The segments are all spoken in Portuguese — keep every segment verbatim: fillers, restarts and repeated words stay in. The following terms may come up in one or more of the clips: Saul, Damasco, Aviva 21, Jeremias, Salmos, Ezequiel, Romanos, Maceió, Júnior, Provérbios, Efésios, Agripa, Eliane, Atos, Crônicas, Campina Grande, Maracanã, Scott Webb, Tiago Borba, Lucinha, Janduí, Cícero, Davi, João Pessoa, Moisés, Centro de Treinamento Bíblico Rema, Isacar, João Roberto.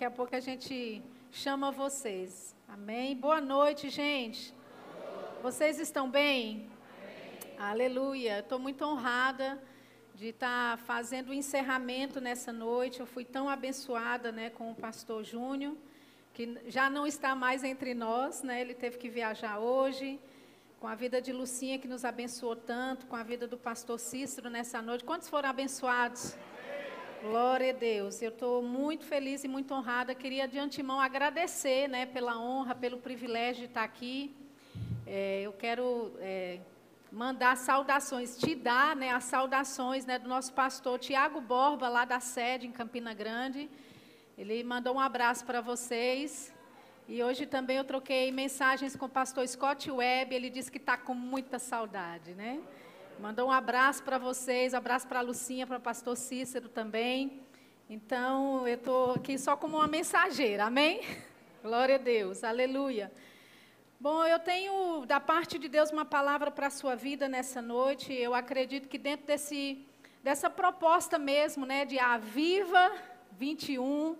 Daqui a pouco a gente chama vocês. Amém? Boa noite, gente. Vocês estão bem? Amém. Aleluia. Estou muito honrada de estar fazendo o encerramento nessa noite. Eu fui tão abençoada, né, com o pastor Júnior, que já não está mais entre nós, né? Ele teve que viajar hoje. Com a vida de Lucinha, que nos abençoou tanto, com a vida do pastor Cícero nessa noite. Quantos foram abençoados? Amém. Glória a Deus. Eu estou muito feliz e muito honrada. Queria de antemão agradecer, né, pela honra, pelo privilégio de estar aqui. É, eu quero é, mandar saudações, te dar, né, as saudações, né, do nosso pastor Tiago Borba, lá da sede em Campina Grande. Ele mandou um abraço para vocês. E hoje também eu troquei mensagens com o pastor Scott Webb, ele disse que está com muita saudade, né? Mandou um abraço para vocês, um abraço para a Lucinha, para o pastor Cícero também. Então, eu estou aqui só como uma mensageira, amém? Glória a Deus, aleluia. Bom, eu tenho da parte de Deus uma palavra para a sua vida nessa noite. Eu acredito que dentro desse, dessa proposta mesmo, né, de Aviva vinte e um...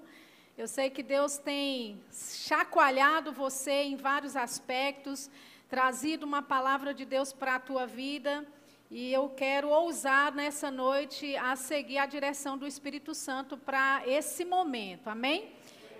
Eu sei que Deus tem chacoalhado você em vários aspectos, trazido uma palavra de Deus para a tua vida, e eu quero ousar nessa noite a seguir a direção do Espírito Santo para esse momento, amém?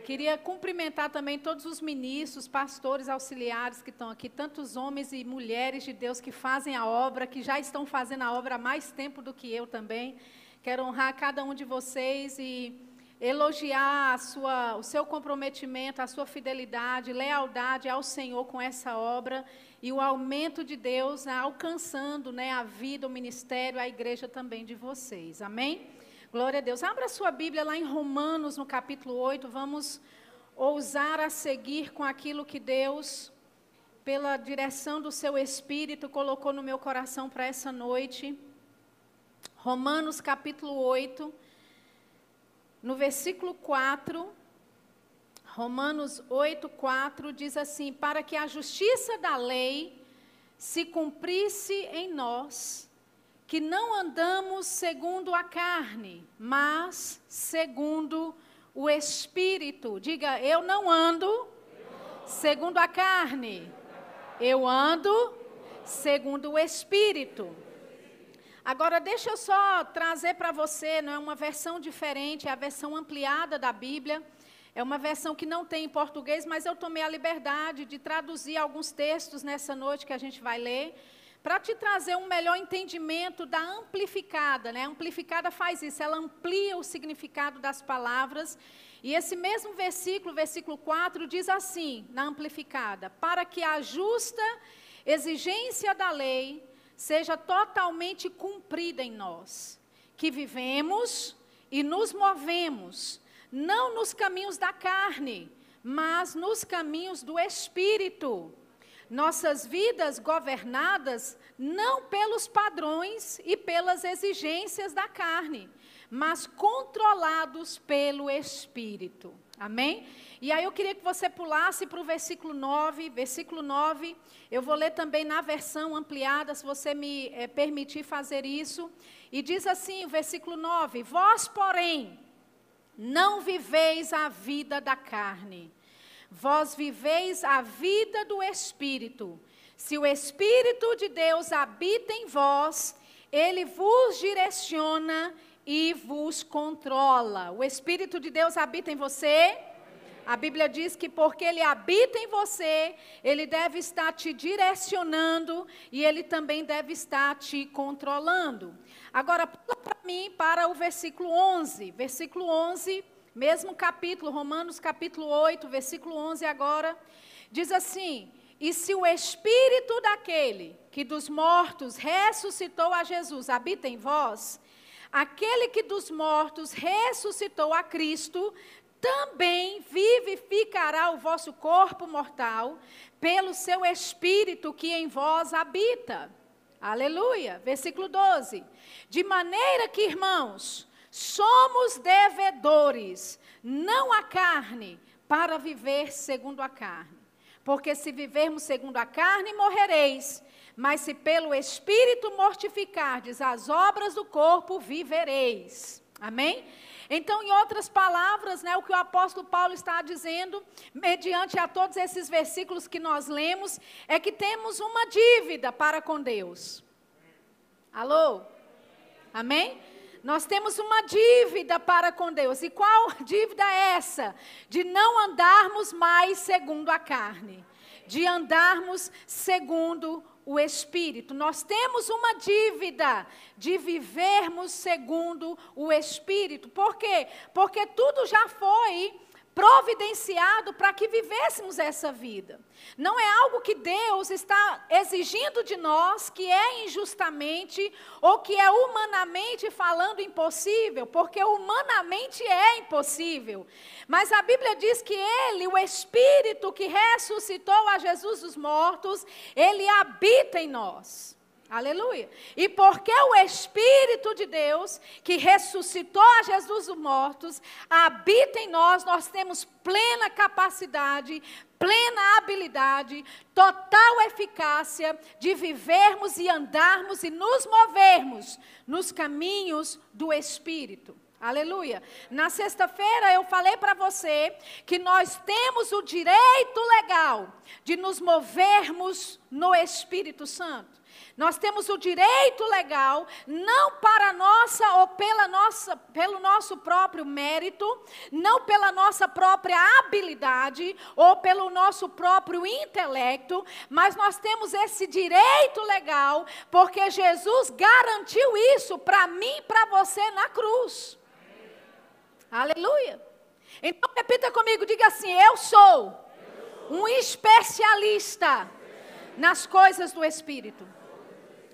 Queria cumprimentar também todos os ministros, pastores, auxiliares que estão aqui, tantos homens e mulheres de Deus que fazem a obra, que já estão fazendo a obra há mais tempo do que eu também. Quero honrar cada um de vocês e elogiar a sua, o seu comprometimento, a sua fidelidade, lealdade ao Senhor com essa obra e o aumento de Deus, né, alcançando, né, a vida, o ministério, a igreja também de vocês, amém? Glória a Deus. Abra a sua Bíblia lá em Romanos, no capítulo oito, vamos ousar a seguir com aquilo que Deus, pela direção do seu Espírito, colocou no meu coração para essa noite. Romanos, capítulo oito. No versículo quatro, Romanos oito, quatro, diz assim: para que a justiça da lei se cumprisse em nós, que não andamos segundo a carne, mas segundo o Espírito. Diga, eu não ando segundo a carne, eu ando segundo o Espírito. Agora, deixa eu só trazer para você, não é uma versão diferente, é a versão ampliada da Bíblia. É uma versão que não tem em português, mas eu tomei a liberdade de traduzir alguns textos nessa noite que a gente vai ler, para te trazer um melhor entendimento da amplificada, né? A amplificada faz isso, ela amplia o significado das palavras. E esse mesmo versículo, versículo quatro, diz assim, na amplificada: para que a justa exigência da lei seja totalmente cumprida em nós, que vivemos e nos movemos, não nos caminhos da carne, mas nos caminhos do Espírito. Nossas vidas governadas não pelos padrões e pelas exigências da carne, mas controlados pelo Espírito. Amém? E aí eu queria que você pulasse para o versículo nove. Versículo nove, eu vou ler também na versão ampliada, se você me eh, permitir fazer isso. E diz assim, o versículo nove: vós, porém, não viveis a vida da carne, vós viveis a vida do Espírito. Se o Espírito de Deus habita em vós, ele vos direciona e vos controla. O Espírito de Deus habita em você. A Bíblia diz que porque ele habita em você, ele deve estar te direcionando e ele também deve estar te controlando. Agora, pula para mim para o versículo onze. Versículo onze, mesmo capítulo, Romanos capítulo oito, versículo onze agora, diz assim: e se o Espírito daquele que dos mortos ressuscitou a Jesus habita em vós, aquele que dos mortos ressuscitou a Cristo, também vivificará o vosso corpo mortal pelo seu Espírito que em vós habita. Aleluia. Versículo doze. De maneira que, irmãos, somos devedores, não à carne, para viver segundo a carne. Porque se vivermos segundo a carne, morrereis. Mas se pelo Espírito mortificardes as obras do corpo, vivereis. Amém? Então, em outras palavras, né, o que o apóstolo Paulo está dizendo, mediante a todos esses versículos que nós lemos, é que temos uma dívida para com Deus. Alô? Amém? Nós temos uma dívida para com Deus. E qual dívida é essa? De não andarmos mais segundo a carne, de andarmos segundo o Espírito. Nós temos uma dívida de vivermos segundo o Espírito. Por quê? Porque tudo já foi providenciado para que vivêssemos essa vida. Não é algo que Deus está exigindo de nós, que é injustamente ou que é humanamente falando impossível, porque humanamente é impossível. Mas a Bíblia diz que Ele, o Espírito que ressuscitou a Jesus dos mortos, Ele habita em nós. Aleluia. E porque o Espírito de Deus, que ressuscitou a Jesus dos mortos, habita em nós, nós temos plena capacidade, plena habilidade, total eficácia de vivermos e andarmos e nos movermos nos caminhos do Espírito. Aleluia. Na sexta-feira eu falei para você que nós temos o direito legal de nos movermos no Espírito Santo. Nós temos o direito legal, não para nossa ou pela nossa, pelo nosso próprio mérito, não pela nossa própria habilidade ou pelo nosso próprio intelecto, mas nós temos esse direito legal porque Jesus garantiu isso para mim e para você na cruz. Aleluia. Então repita comigo, diga assim: eu sou um especialista nas coisas do Espírito.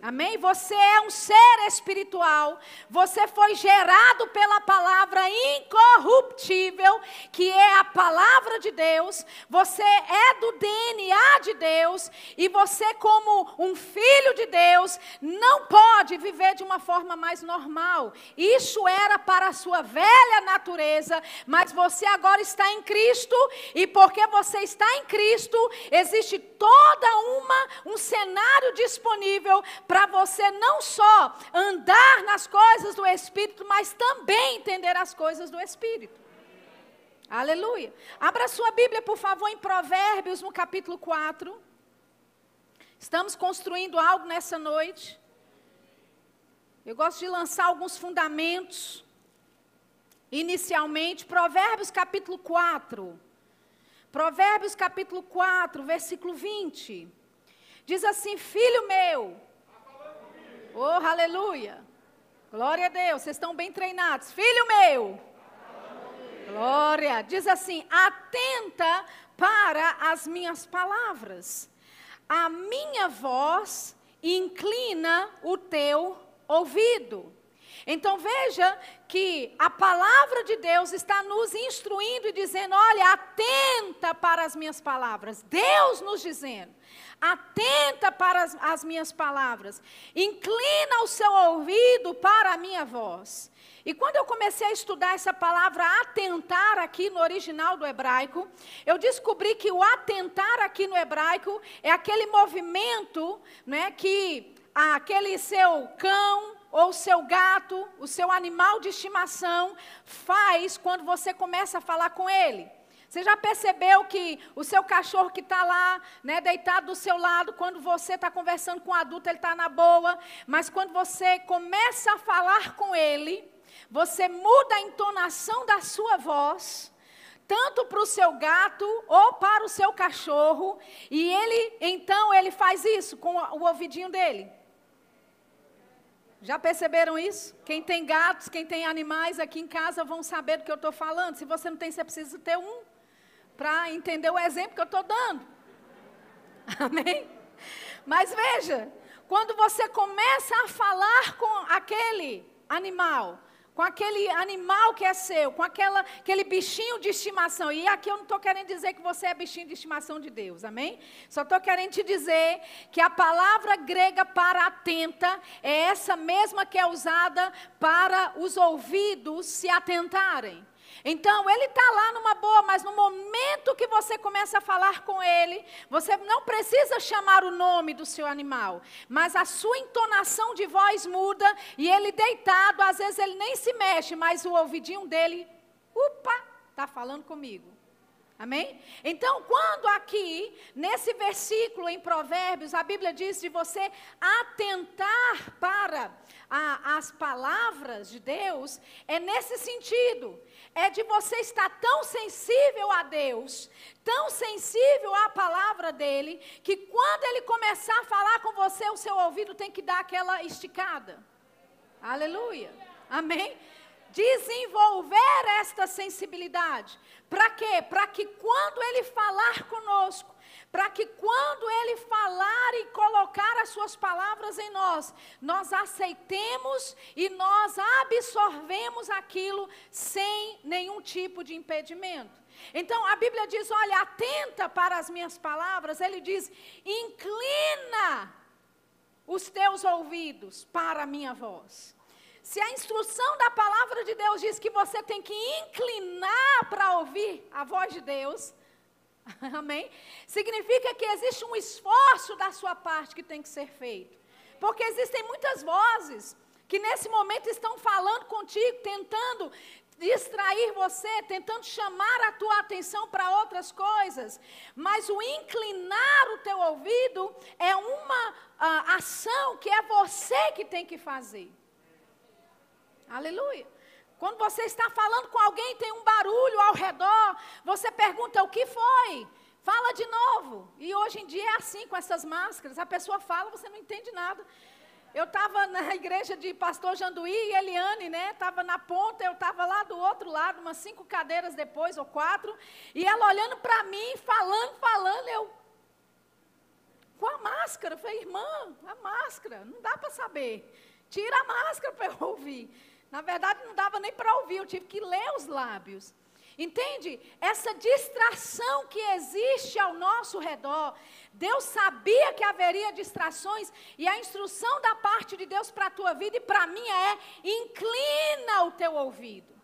Amém? Você é um ser espiritual, você foi gerado pela palavra incorruptível, que é a palavra de Deus, você é do D N A de Deus, e você como um filho de Deus, não pode viver de uma forma mais normal. Isso era para a sua velha natureza, mas você agora está em Cristo, e porque você está em Cristo, existe toda uma, um cenário disponível para você não só andar nas coisas do Espírito, mas também entender as coisas do Espírito. Aleluia. Abra sua Bíblia, por favor, em Provérbios, no capítulo quatro. Estamos construindo algo nessa noite. Eu gosto de lançar alguns fundamentos. Inicialmente, Provérbios, capítulo quatro. Provérbios, capítulo quatro, versículo vinte. Diz assim: filho meu... Oh, aleluia. Glória a Deus, vocês estão bem treinados. Filho meu. Aleluia. Glória. Diz assim: atenta para as minhas palavras. A minha voz inclina o teu ouvido. Então veja que a palavra de Deus está nos instruindo e dizendo: olha, atenta para as minhas palavras. Deus nos dizendo: atenta para as, as minhas palavras, inclina o seu ouvido para a minha voz. E quando eu comecei a estudar essa palavra atentar aqui no original do hebraico, eu descobri que o atentar aqui no hebraico é aquele movimento, né, que aquele seu cão ou o seu gato, o seu animal de estimação faz quando você começa a falar com ele. Você já percebeu que o seu cachorro que está lá, né, deitado do seu lado, quando você está conversando com um adulto, ele está na boa, mas quando você começa a falar com ele, você muda a entonação da sua voz, tanto para o seu gato ou para o seu cachorro, e ele, então, ele faz isso com o ouvidinho dele. Já perceberam isso? Quem tem gatos, quem tem animais aqui em casa vão saber do que eu estou falando. Se você não tem, você precisa ter um, para entender o exemplo que eu estou dando. Amém? Mas veja, quando você começa a falar com aquele animal, com aquele animal que é seu, com aquela, aquele bichinho de estimação. E aqui eu não estou querendo dizer que você é bichinho de estimação de Deus, amém? Só estou querendo te dizer que a palavra grega para atenta é essa mesma que é usada para os ouvidos se atentarem. Então, ele está lá numa boa, mas no momento que você começa a falar com ele, você não precisa chamar o nome do seu animal, mas a sua entonação de voz muda, e ele deitado, às vezes ele nem se mexe, mas o ouvidinho dele, opa, está falando comigo. Amém? Então, quando aqui, nesse versículo em Provérbios, a Bíblia diz de você atentar para a, as palavras de Deus, é nesse sentido, é de você estar tão sensível a Deus, tão sensível à palavra dele, que quando ele começar a falar com você, o seu ouvido tem que dar aquela esticada. Aleluia. Amém? Desenvolver esta sensibilidade, para quê? Para que quando ele falar conosco, para que quando ele falar e colocar as suas palavras em nós, nós aceitemos e nós absorvemos aquilo sem nenhum tipo de impedimento. Então a Bíblia diz, olha, atenta para as minhas palavras, ele diz, inclina os teus ouvidos para a minha voz. Se a instrução da palavra de Deus diz que você tem que inclinar para ouvir a voz de Deus, amém? Significa que existe um esforço da sua parte que tem que ser feito. Porque existem muitas vozes que nesse momento estão falando contigo, tentando distrair você, tentando chamar a tua atenção para outras coisas, mas o inclinar o teu ouvido é uma uh, ação que é você que tem que fazer. Aleluia. Quando você está falando com alguém, tem um barulho ao redor, você pergunta o que foi, fala de novo. E hoje em dia é assim com essas máscaras, a pessoa fala, você não entende nada. Eu estava na igreja de pastor Janduí e Eliane, né? Estava na ponta, eu estava lá do outro lado, umas cinco cadeiras depois, ou quatro, e ela olhando para mim, falando, falando, eu... com a máscara, eu falei, irmã, a máscara, não dá para saber, tira a máscara para eu ouvir. Na verdade, não dava nem para ouvir, eu tive que ler os lábios. Entende? Essa distração que existe ao nosso redor, Deus sabia que haveria distrações, e a instrução da parte de Deus para a tua vida e para a minha é, inclina o teu ouvido.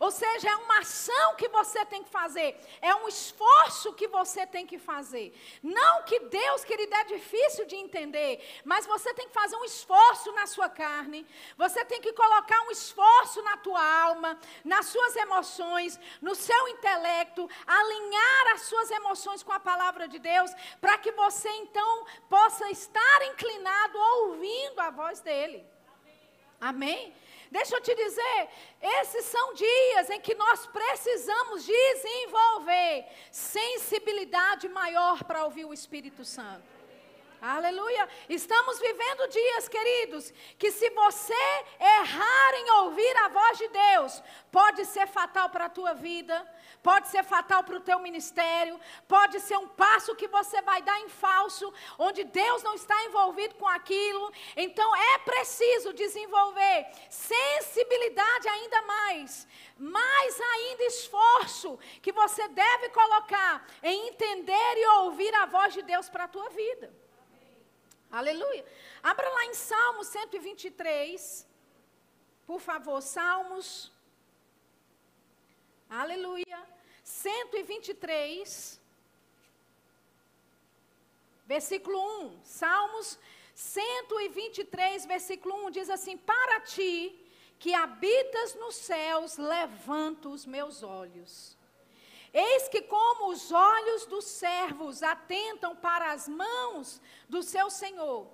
Ou seja, é uma ação que você tem que fazer, é um esforço que você tem que fazer. Não que Deus, querido, é difícil de entender, mas você tem que fazer um esforço na sua carne, você tem que colocar um esforço na tua alma, nas suas emoções, no seu intelecto, alinhar as suas emoções com a palavra de Deus, para que você então possa estar inclinado ouvindo a voz dele. Amém? Deixa eu te dizer, esses são dias em que nós precisamos desenvolver sensibilidade maior para ouvir o Espírito Santo. Aleluia. Estamos vivendo dias, queridos, que se você errar em ouvir a voz de Deus, pode ser fatal para a tua vida, pode ser fatal para o teu ministério, pode ser um passo que você vai dar em falso, onde Deus não está envolvido com aquilo. Então é preciso desenvolver sensibilidade ainda mais, mais ainda esforço que você deve colocar em entender e ouvir a voz de Deus para a tua vida. Aleluia. Abra lá em Salmos cento e vinte e três, por favor, Salmos, aleluia, cento e vinte e três, versículo um, Salmos cento e vinte e três, versículo um, diz assim, para ti que habitas nos céus, levanto os meus olhos. Eis que como os olhos dos servos atentam para as mãos do seu senhor,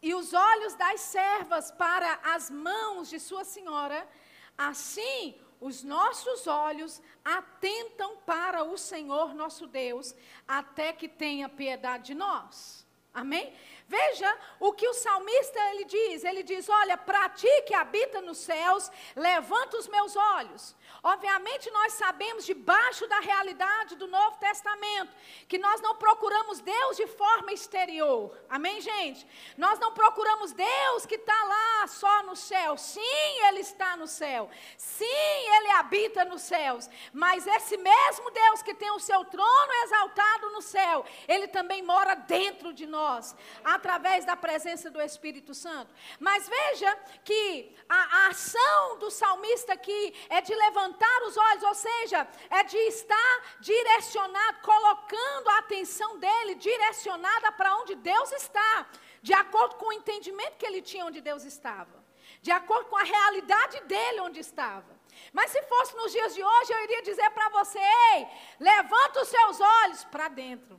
e os olhos das servas para as mãos de sua senhora, assim os nossos olhos atentam para o Senhor nosso Deus, até que tenha piedade de nós. Amém? Veja o que o salmista ele diz, ele diz, olha, para ti que habita nos céus, levanta os meus olhos. Obviamente nós sabemos, debaixo da realidade do Novo Testamento, que nós não procuramos Deus de forma exterior, amém, gente? Nós não procuramos Deus que está lá só no céu, sim, Ele está no céu, sim, Ele habita nos céus, mas esse mesmo Deus que tem o seu trono exaltado no céu, Ele também mora dentro de nós, amém? através da presença do Espírito Santo. Mas veja que a, a ação do salmista aqui é de levantar os olhos, ou seja, é de estar direcionado, colocando a atenção dele direcionada para onde Deus está, de acordo com o entendimento que ele tinha onde Deus estava, de acordo com a realidade dele onde estava. Mas se fosse nos dias de hoje, eu iria dizer para você: ei, levanta os seus olhos para dentro.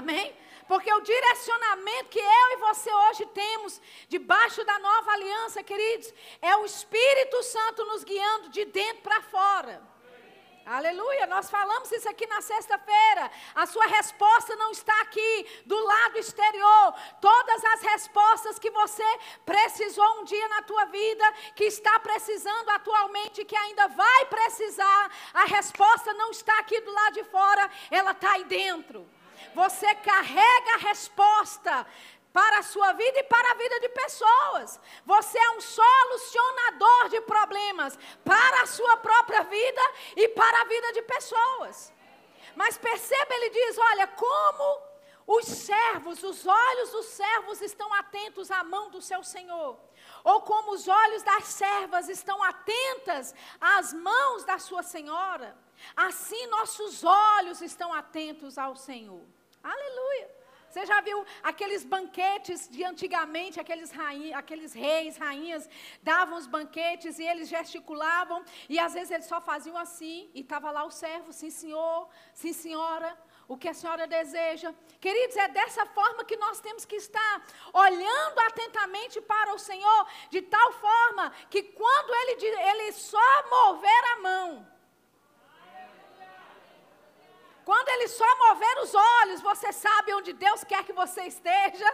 Amém? Porque o direcionamento que eu e você hoje temos, debaixo da nova aliança, queridos, é o Espírito Santo nos guiando de dentro para fora. Amém. Aleluia, nós falamos isso aqui na sexta-feira. A sua resposta não está aqui, do lado exterior. Todas as respostas que você precisou um dia na tua vida, que está precisando atualmente, que ainda vai precisar, a resposta não está aqui do lado de fora, ela está aí dentro. Você carrega a resposta para a sua vida e para a vida de pessoas. Você é um solucionador de problemas para a sua própria vida e para a vida de pessoas. Mas perceba, ele diz, olha, como os servos, os olhos dos servos estão atentos à mão do seu Senhor, ou como os olhos das servas estão atentas às mãos da sua senhora, assim nossos olhos estão atentos ao Senhor. Aleluia. Você já viu aqueles banquetes de antigamente, aqueles, rainha, aqueles reis, rainhas, davam os banquetes e eles gesticulavam, e às vezes eles só faziam assim, e estava lá o servo: sim senhor, sim senhora, o que a senhora deseja. Queridos, é dessa forma que nós temos que estar, olhando atentamente para o Senhor, de tal forma que quando Ele, ele só mover a mão, quando Ele só mover os olhos, você sabe onde Deus quer que você esteja,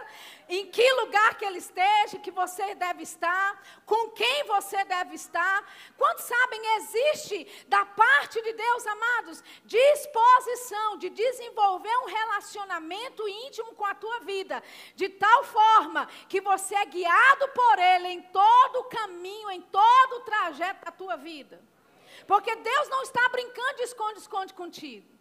em que lugar que Ele esteja, que você deve estar, com quem você deve estar. Quantos sabem, existe da parte de Deus, amados, disposição de desenvolver um relacionamento íntimo com a tua vida, de tal forma que você é guiado por Ele em todo o caminho, em todo o trajeto da tua vida. Porque Deus não está brincando de esconde-esconde contigo.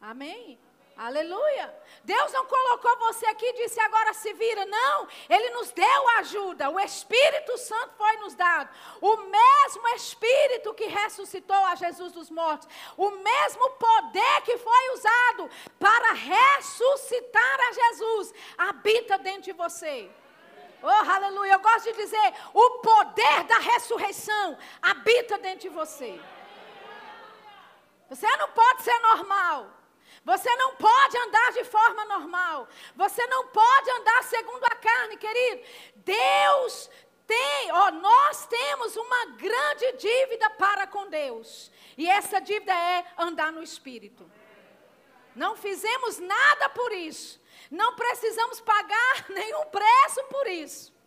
Amém? Aleluia. Deus não colocou você aqui e disse agora se vira, não. Ele nos deu ajuda, o Espírito Santo foi nos dado, o mesmo Espírito que ressuscitou a Jesus dos mortos, o mesmo poder que foi usado para ressuscitar a Jesus, habita dentro de você. Oh, aleluia, eu gosto de dizer, o poder da ressurreição habita dentro de você. Você não pode ser normal, você não pode andar de forma normal, você não pode andar segundo a carne, querido. Deus tem, ó, nós temos uma grande dívida para com Deus, e essa dívida é andar no Espírito. Não fizemos nada por isso, não precisamos pagar nenhum preço por isso,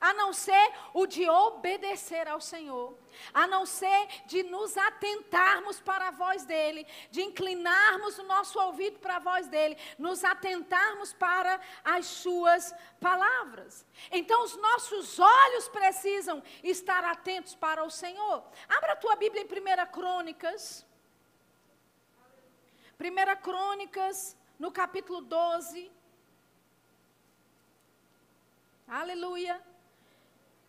a não ser o de obedecer ao Senhor, a não ser de nos atentarmos para a voz dEle, de inclinarmos o nosso ouvido para a voz dEle, nos atentarmos para as suas palavras. Então os nossos olhos precisam estar atentos para o Senhor. Abra a tua Bíblia em primeira Crônicas, primeira Crônicas no capítulo doze, aleluia.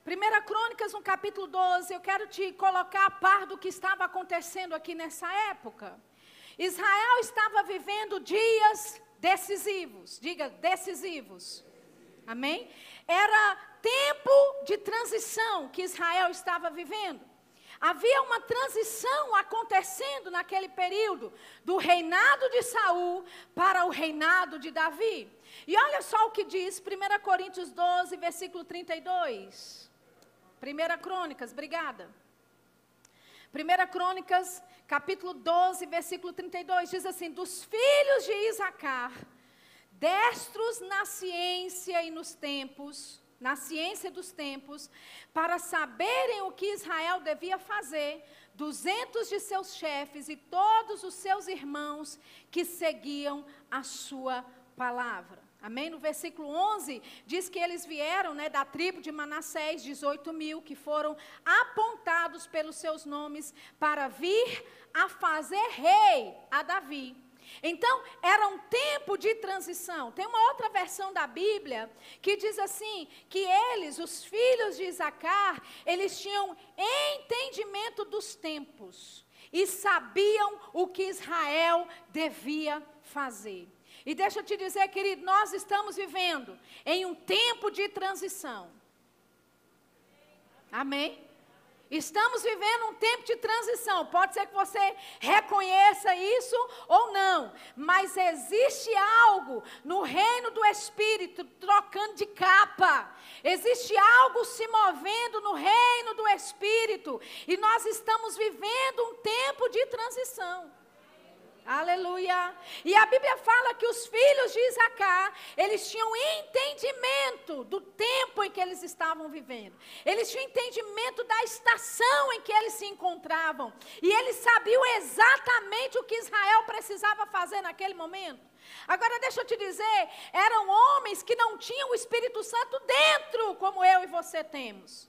Primeira Crônicas, no capítulo doze, eu quero te colocar a par do que estava acontecendo aqui nessa época. Israel estava vivendo dias decisivos, diga decisivos, amém? Era tempo de transição que Israel estava vivendo. Havia uma transição acontecendo naquele período, do reinado de Saul para o reinado de Davi. E olha só o que diz primeira Coríntios doze, versículo trinta e dois. primeira Crônicas, obrigada. primeira Crônicas, capítulo doze, versículo trinta e dois, diz assim: dos filhos de Isacar, destros na ciência e nos tempos, na ciência dos tempos, para saberem o que Israel devia fazer, duzentos de seus chefes e todos os seus irmãos que seguiam a sua palavra. Amém? No versículo onze, diz que eles vieram, né, da tribo de Manassés, dezoito mil, que foram apontados pelos seus nomes para vir a fazer rei a Davi. Então, era um tempo de transição. Tem uma outra versão da Bíblia que diz assim, que eles, os filhos de Isacar, eles tinham entendimento dos tempos e sabiam o que Israel devia fazer. E deixa eu te dizer, querido, nós estamos vivendo em um tempo de transição. Amém? Estamos vivendo um tempo de transição. Pode ser que você reconheça isso ou não, mas existe algo no reino do Espírito trocando de capa. Existe algo se movendo no reino do Espírito e nós estamos vivendo um tempo de transição. Aleluia. E a Bíblia fala que os filhos de Isacar, eles tinham entendimento do tempo em que eles estavam vivendo. Eles tinham entendimento da estação em que eles se encontravam. E eles sabiam exatamente o que Israel precisava fazer naquele momento. Agora deixa eu te dizer, eram homens que não tinham o Espírito Santo dentro, como eu e você temos.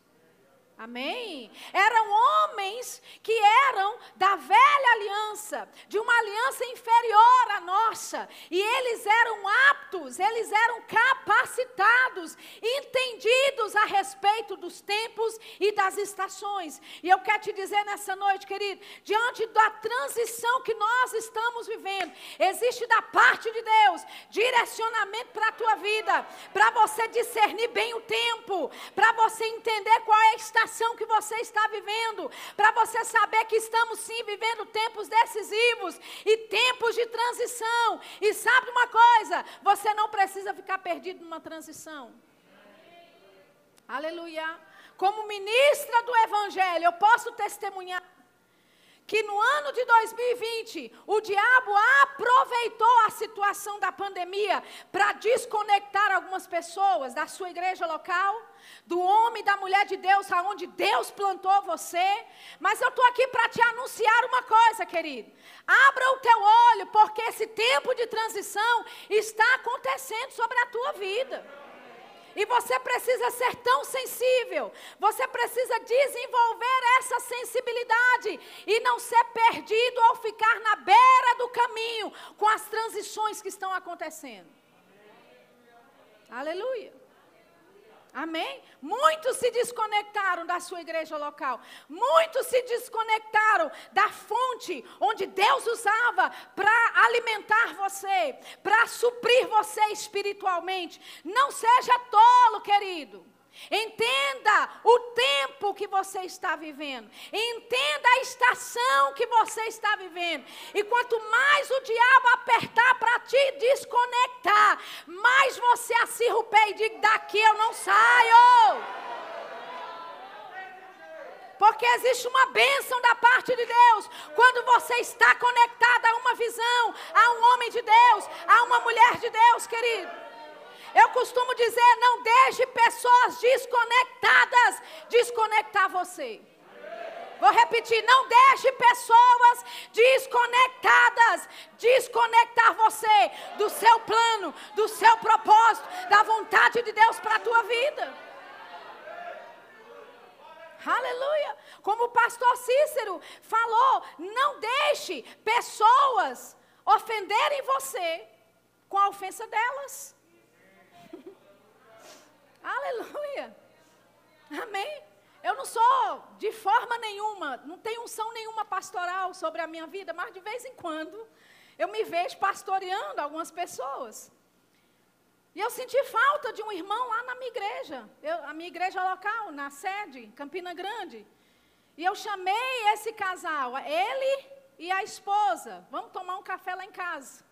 Amém? Eram homens que eram da velha aliança, de uma aliança inferior à nossa. E eles eram aptos, eles eram capacitados, entendidos a respeito dos tempos e das estações. E eu quero te dizer nessa noite, querido, diante da transição que nós estamos vivendo, existe da parte de Deus direcionamento para a tua vida, para você discernir bem o tempo, para você entender qual é a estação que você está vivendo, para você saber que estamos sim vivendo tempos decisivos e tempos de transição. E sabe uma coisa, você não precisa ficar perdido numa transição. Aleluia. Como ministra do Evangelho, eu posso testemunhar que no ano de dois mil e vinte, o diabo aproveitou a situação da pandemia para desconectar algumas pessoas da sua igreja local, do homem e da mulher de Deus, aonde Deus plantou você. Mas eu estou aqui para te anunciar uma coisa, querido. Abra o teu olho, porque esse tempo de transição está acontecendo sobre a tua vida. E você precisa ser tão sensível, você precisa desenvolver essa sensibilidade e não ser perdido ou ficar na beira do caminho com as transições que estão acontecendo. Aleluia. Aleluia. Amém? Muitos se desconectaram da sua igreja local. Muitos se desconectaram da fonte onde Deus usava para alimentar você, para suprir você espiritualmente. Não seja tolo, querido. Entenda o tempo que você está vivendo. Entenda a estação que você está vivendo. E quanto mais o diabo apertar para te desconectar, mais você acirra o pé e diga, daqui eu não saio. Porque existe uma bênção da parte de Deus quando você está conectado a uma visão, a um homem de Deus, a uma mulher de Deus, querido. Eu costumo dizer, não deixe pessoas desconectadas desconectar você. Vou repetir, não deixe pessoas desconectadas desconectar você do seu plano, do seu propósito, da vontade de Deus para a tua vida. Aleluia, como o pastor Cícero falou, não deixe pessoas ofenderem você com a ofensa delas. Aleluia, amém? Eu não sou de forma nenhuma, não tenho unção nenhuma pastoral sobre a minha vida, mas de vez em quando eu me vejo pastoreando algumas pessoas. E eu senti falta de um irmão lá na minha igreja, eu, a minha igreja local, na sede, Campina Grande. E eu chamei esse casal, ele e a esposa, vamos tomar um café lá em casa.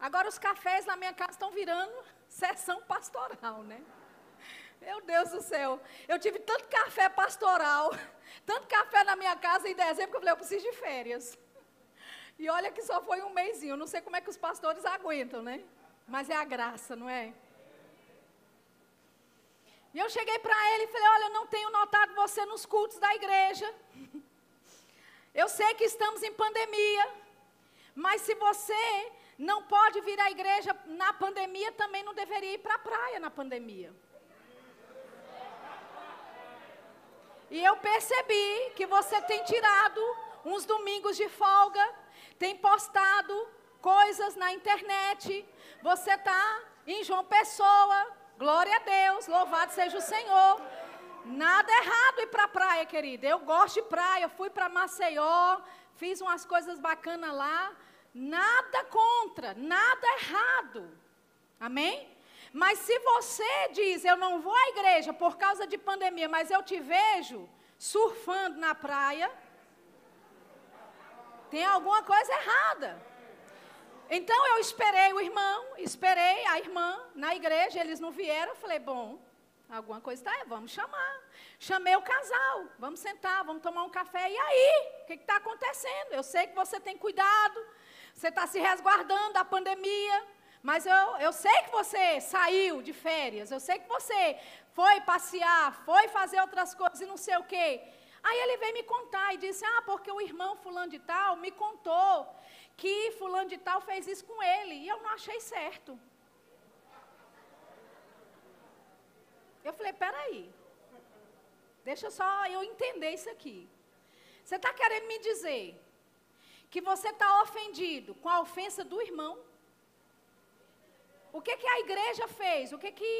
Agora os cafés na minha casa estão virando sessão pastoral, né? Meu Deus do céu, eu tive tanto café pastoral, tanto café na minha casa em dezembro, que eu falei, eu preciso de férias. E olha que só foi um mêsinho, não sei como é que os pastores aguentam, né? Mas é a graça, não é? E eu cheguei para ele e falei, olha, eu não tenho notado você nos cultos da igreja. Eu sei que estamos em pandemia, mas se você não pode vir à igreja na pandemia, também não deveria ir para a praia na pandemia. E eu percebi que você tem tirado uns domingos de folga, tem postado coisas na internet, você está em João Pessoa, glória a Deus, louvado seja o Senhor. Nada errado ir para a praia, querida. Eu gosto de praia, eu fui para Maceió, fiz umas coisas bacanas lá. Nada contra, nada errado. Amém? Mas se você diz, eu não vou à igreja por causa de pandemia, mas eu te vejo surfando na praia, tem alguma coisa errada. Então eu esperei o irmão, esperei a irmã na igreja, eles não vieram, eu falei, bom, alguma coisa está aí, vamos chamar. Chamei o casal, vamos sentar, vamos tomar um café. E aí, o que está acontecendo? Eu sei que você tem cuidado, você está se resguardando da pandemia, mas eu, eu sei que você saiu de férias, eu sei que você foi passear, foi fazer outras coisas e não sei o quê. Aí ele veio me contar e disse, ah, porque o irmão fulano de tal me contou que fulano de tal fez isso com ele, e eu não achei certo. Eu falei, peraí, deixa só eu entender isso aqui. Você está querendo me dizer que você está ofendido com a ofensa do irmão? O que que a igreja fez? O que que,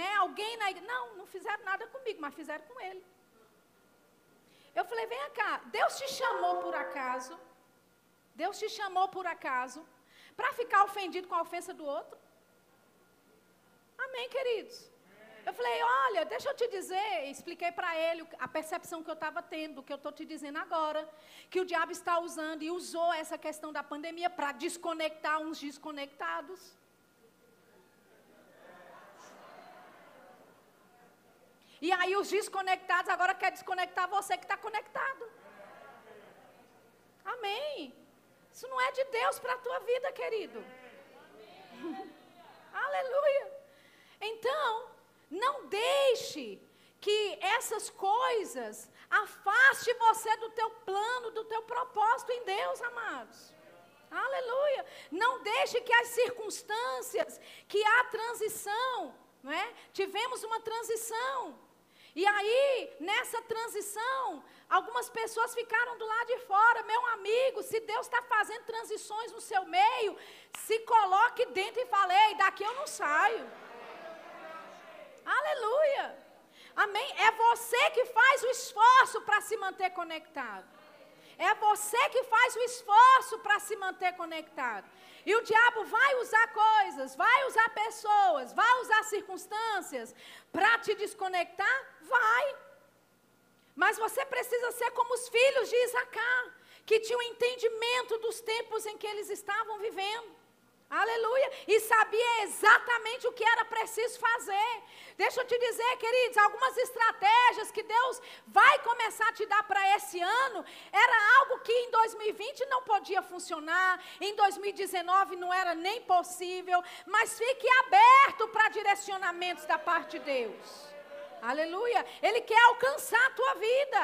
né, alguém na igreja... Não, não fizeram nada comigo, mas fizeram com ele. Eu falei, vem cá, Deus te chamou por acaso? Deus te chamou por acaso para ficar ofendido com a ofensa do outro? Amém, queridos? Eu falei, olha, deixa eu te dizer, expliquei para ele a percepção que eu estava tendo, que eu estou te dizendo agora, que o diabo está usando e usou essa questão da pandemia para desconectar uns desconectados. E aí os desconectados agora querem desconectar você que está conectado. Amém? Isso não é de Deus para a tua vida, querido. Aleluia. Então... não deixe que essas coisas afaste você do teu plano, do teu propósito em Deus, amados. Aleluia. Não deixe que as circunstâncias, que há transição, não é? Tivemos uma transição. E aí, nessa transição, algumas pessoas ficaram do lado de fora. Meu amigo, se Deus está fazendo transições no seu meio, se coloque dentro e fale, ei, daqui eu não saio. Aleluia, amém? É você que faz o esforço para se manter conectado, é você que faz o esforço para se manter conectado, e o diabo vai usar coisas, vai usar pessoas, vai usar circunstâncias para te desconectar, vai, mas você precisa ser como os filhos de Isacar, que tinham entendimento dos tempos em que eles estavam vivendo. Aleluia, e sabia exatamente o que era preciso fazer. Deixa eu te dizer, queridos, algumas estratégias que Deus vai começar a te dar para esse ano, era algo que em dois mil e vinte não podia funcionar, em dois mil e dezenove não era nem possível, mas fique aberto para direcionamentos da parte de Deus. Aleluia, Ele quer alcançar a tua vida,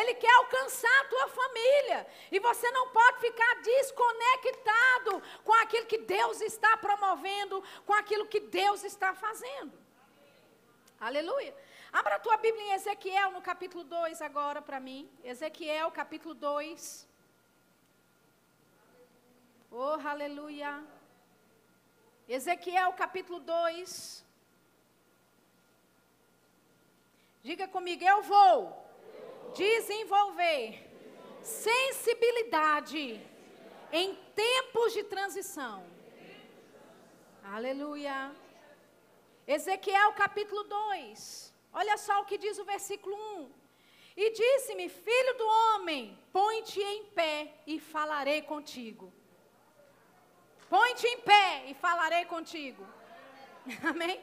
Ele quer alcançar a tua família, e você não pode ficar desconectado com aquilo que Deus está promovendo, com aquilo que Deus está fazendo. Aleluia, abra a tua Bíblia em Ezequiel no capítulo dois agora para mim, Ezequiel capítulo dois, oh aleluia, Ezequiel capítulo dois, diga comigo, eu vou desenvolver sensibilidade em tempos de transição. Aleluia. Ezequiel capítulo dois, olha só o que diz o versículo um. E disse-me, filho do homem, põe-te em pé e falarei contigo. Põe-te em pé e falarei contigo. Amém?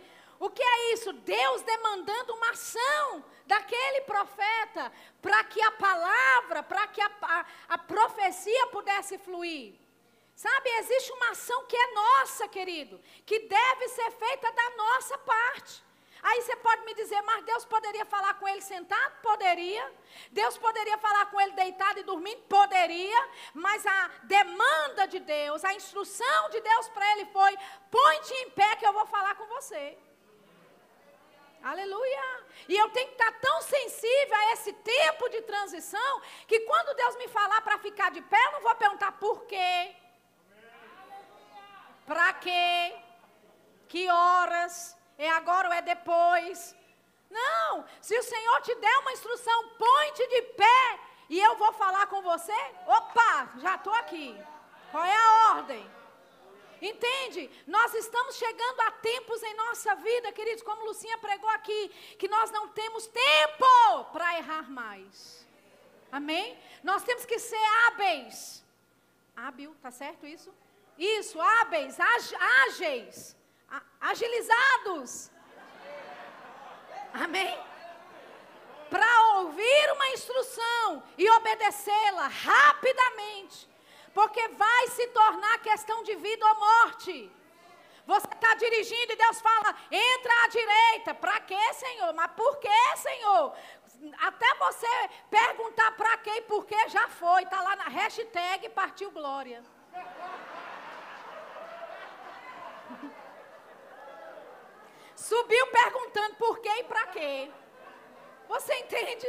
O que é isso? Deus demandando uma ação daquele profeta para que a palavra, para que a, a, a profecia pudesse fluir. Sabe, existe uma ação que é nossa, querido, que deve ser feita da nossa parte. Aí você pode me dizer, mas Deus poderia falar com ele sentado? Poderia. Deus poderia falar com ele deitado e dormindo? Poderia. Mas a demanda de Deus, a instrução de Deus para ele foi, põe-te em pé que eu vou falar com você. Aleluia, e eu tenho que estar tão sensível a esse tempo de transição, que quando Deus me falar para ficar de pé, eu não vou perguntar por quê. Para quê? Que horas? É agora ou é depois? Não, se o Senhor te der uma instrução, põe-te de pé e eu vou falar com você. Opa, já estou aqui. Qual é a ordem? Entende? Nós estamos chegando a tempos em nossa vida, queridos, como Lucinha pregou aqui, que nós não temos tempo para errar mais. Amém? Nós temos que ser hábeis. Hábil, tá certo isso? Isso, hábeis, ag, ágeis, a, agilizados. Amém? Para ouvir uma instrução e obedecê-la rapidamente. Porque vai se tornar questão de vida ou morte. Você está dirigindo e Deus fala, entra à direita. Para quê, Senhor? Mas por quê, Senhor? Até você perguntar para quê e por quê já foi. Está lá na hashtag Partiu Glória. Subiu perguntando por quê e para quê. Você entende?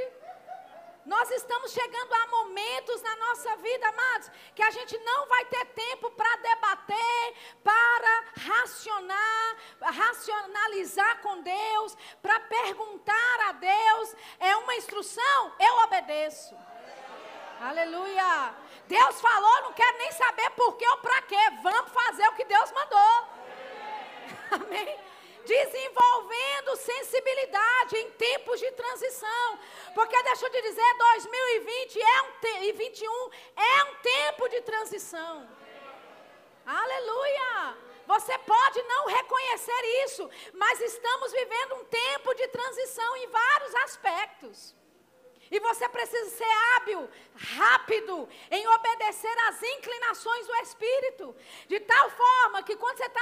Nós estamos chegando a momentos na nossa vida, amados, que a gente não vai ter tempo para debater, para racionar, racionalizar com Deus, para perguntar a Deus. É uma instrução? Eu obedeço. Aleluia. Aleluia. Deus falou, não quero nem saber por quê ou para quê. Vamos fazer o que Deus mandou. Amém? Amém? Desenvolvendo sensibilidade em tempos de transição, porque deixa eu te dizer, dois mil e vinte é um te- e vinte e um é um tempo de transição. Aleluia! Você pode não reconhecer isso, mas estamos vivendo um tempo de transição em vários aspectos. E você precisa ser hábil, rápido, em obedecer às inclinações do Espírito. De tal forma que quando você está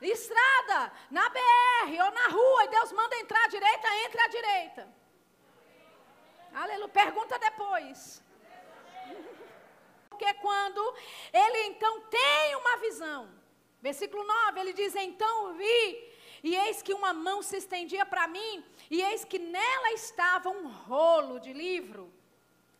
na estrada, na B R ou na rua, e Deus manda entrar à direita, entre à direita. Aleluia. Pergunta depois. Porque quando ele então tem uma visão. Versículo nove, ele diz, então vi... E eis que uma mão se estendia para mim, e eis que nela estava um rolo de livro.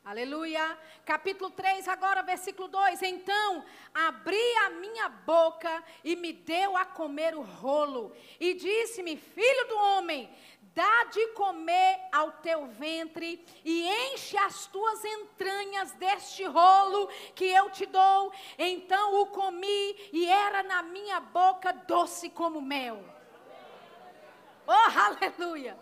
Aleluia. Capítulo três, agora versículo dois. Então, abri a minha boca e me deu a comer o rolo. E disse-me, filho do homem, dá de comer ao teu ventre e enche as tuas entranhas deste rolo que eu te dou. Então o comi e era na minha boca doce como mel. Oh, aleluia!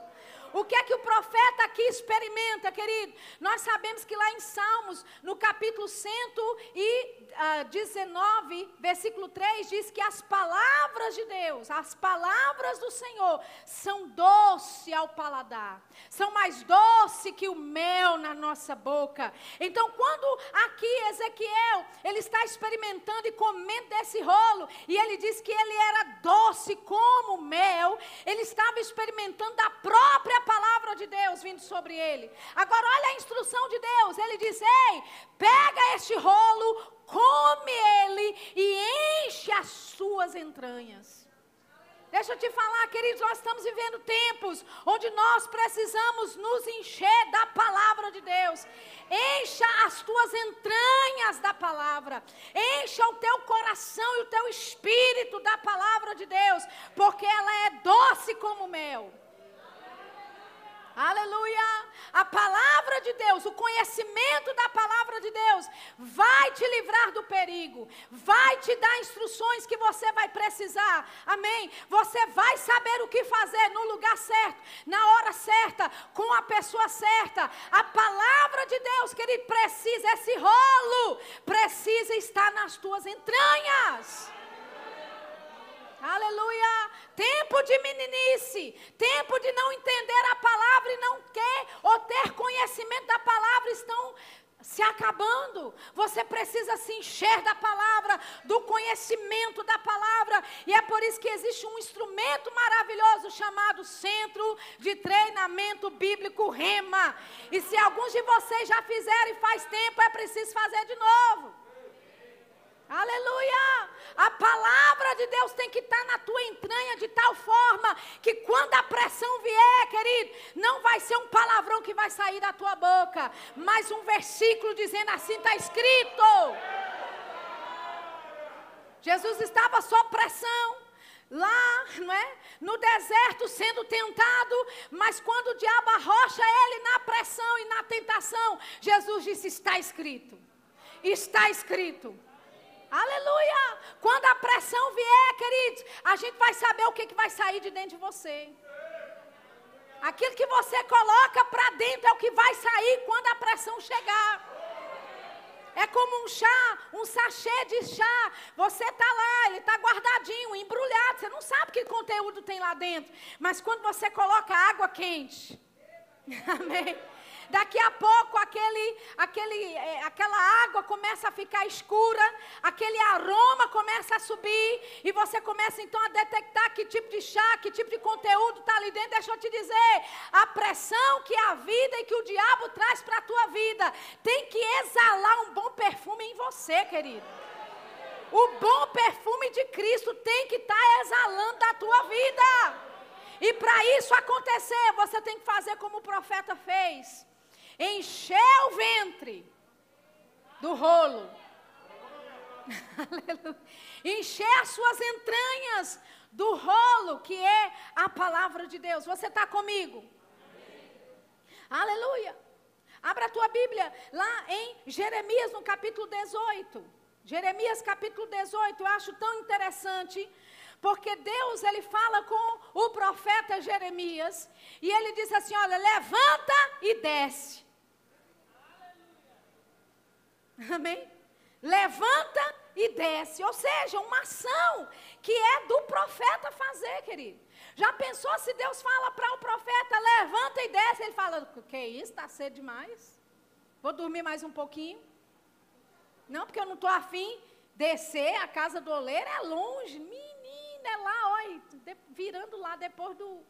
O que é que o profeta aqui experimenta, querido? Nós sabemos que lá em Salmos, no capítulo cento e dezenove, versículo três, diz que as palavras de Deus, as palavras do Senhor, são doce ao paladar. São mais doce que o mel na nossa boca. Então, quando aqui Ezequiel, ele está experimentando e comendo desse rolo, e ele diz que ele era doce como mel, ele estava experimentando a própria palavra de Deus vindo sobre ele. Agora olha a instrução de Deus, ele diz, ei, pega este rolo, come ele e enche as suas entranhas. Deixa eu te falar, queridos, nós estamos vivendo tempos onde nós precisamos nos encher da palavra de Deus. Encha as tuas entranhas da palavra. Encha o teu coração e o teu espírito da palavra de Deus, porque ela é doce como mel. Aleluia, a palavra de Deus, o conhecimento da palavra de Deus vai te livrar do perigo, vai te dar instruções que você vai precisar, amém? Você vai saber o que fazer no lugar certo, na hora certa, com a pessoa certa. A palavra de Deus, querido, precisa, esse rolo precisa estar nas tuas entranhas. Aleluia, tempo de meninice, tempo de não entender a palavra e não quer ou ter conhecimento da palavra estão se acabando. Você precisa se encher da palavra, do conhecimento da palavra, e é por isso que existe um instrumento maravilhoso chamado Centro de Treinamento Bíblico Rema, e se alguns de vocês já fizeram e faz tempo, é preciso fazer de novo. Aleluia! A palavra de Deus tem que estar na tua entranha de tal forma que quando a pressão vier, querido, não vai ser um palavrão que vai sair da tua boca, mas um versículo dizendo assim, está escrito. Jesus estava sob pressão, lá, não é? No deserto sendo tentado, mas quando o diabo arrocha ele na pressão e na tentação, Jesus disse, está escrito, está escrito. Aleluia! Quando a pressão vier, queridos, a gente vai saber o que, que vai sair de dentro de você. Aquilo que você coloca para dentro é o que vai sair quando a pressão chegar. É como um chá, um sachê de chá. Você está lá, ele está guardadinho, embrulhado. Você não sabe que conteúdo tem lá dentro. Mas quando você coloca água quente, amém? Daqui a pouco aquele, aquele, é, aquela água começa a ficar escura, aquele aroma começa a subir e você começa então a detectar que tipo de chá, que tipo de conteúdo está ali dentro. Deixa eu te dizer, a pressão que a vida e que o diabo traz para a tua vida tem que exalar um bom perfume em você, querido. O bom perfume de Cristo tem que estar tá exalando da tua vida. E para isso acontecer, você tem que fazer como o profeta fez. Encher o ventre do rolo. Aleluia. Encher as suas entranhas do rolo, que é a palavra de Deus. Você está comigo? Amém. Aleluia. Abra a tua Bíblia lá em Jeremias, no capítulo dezoito. Jeremias, capítulo dezoito. Eu acho tão interessante, porque Deus, ele fala com o profeta Jeremias, e ele diz assim, olha, levanta e desce. Aleluia. Amém? Levanta e desce, ou seja, uma ação que é do profeta fazer, querido. Já pensou se Deus fala para o profeta, levanta e desce, ele fala, que isso, está cedo demais, vou dormir mais um pouquinho, não, porque eu não estou afim, descer, a casa do oleiro é longe, minha. É lá, olha, de, virando lá depois do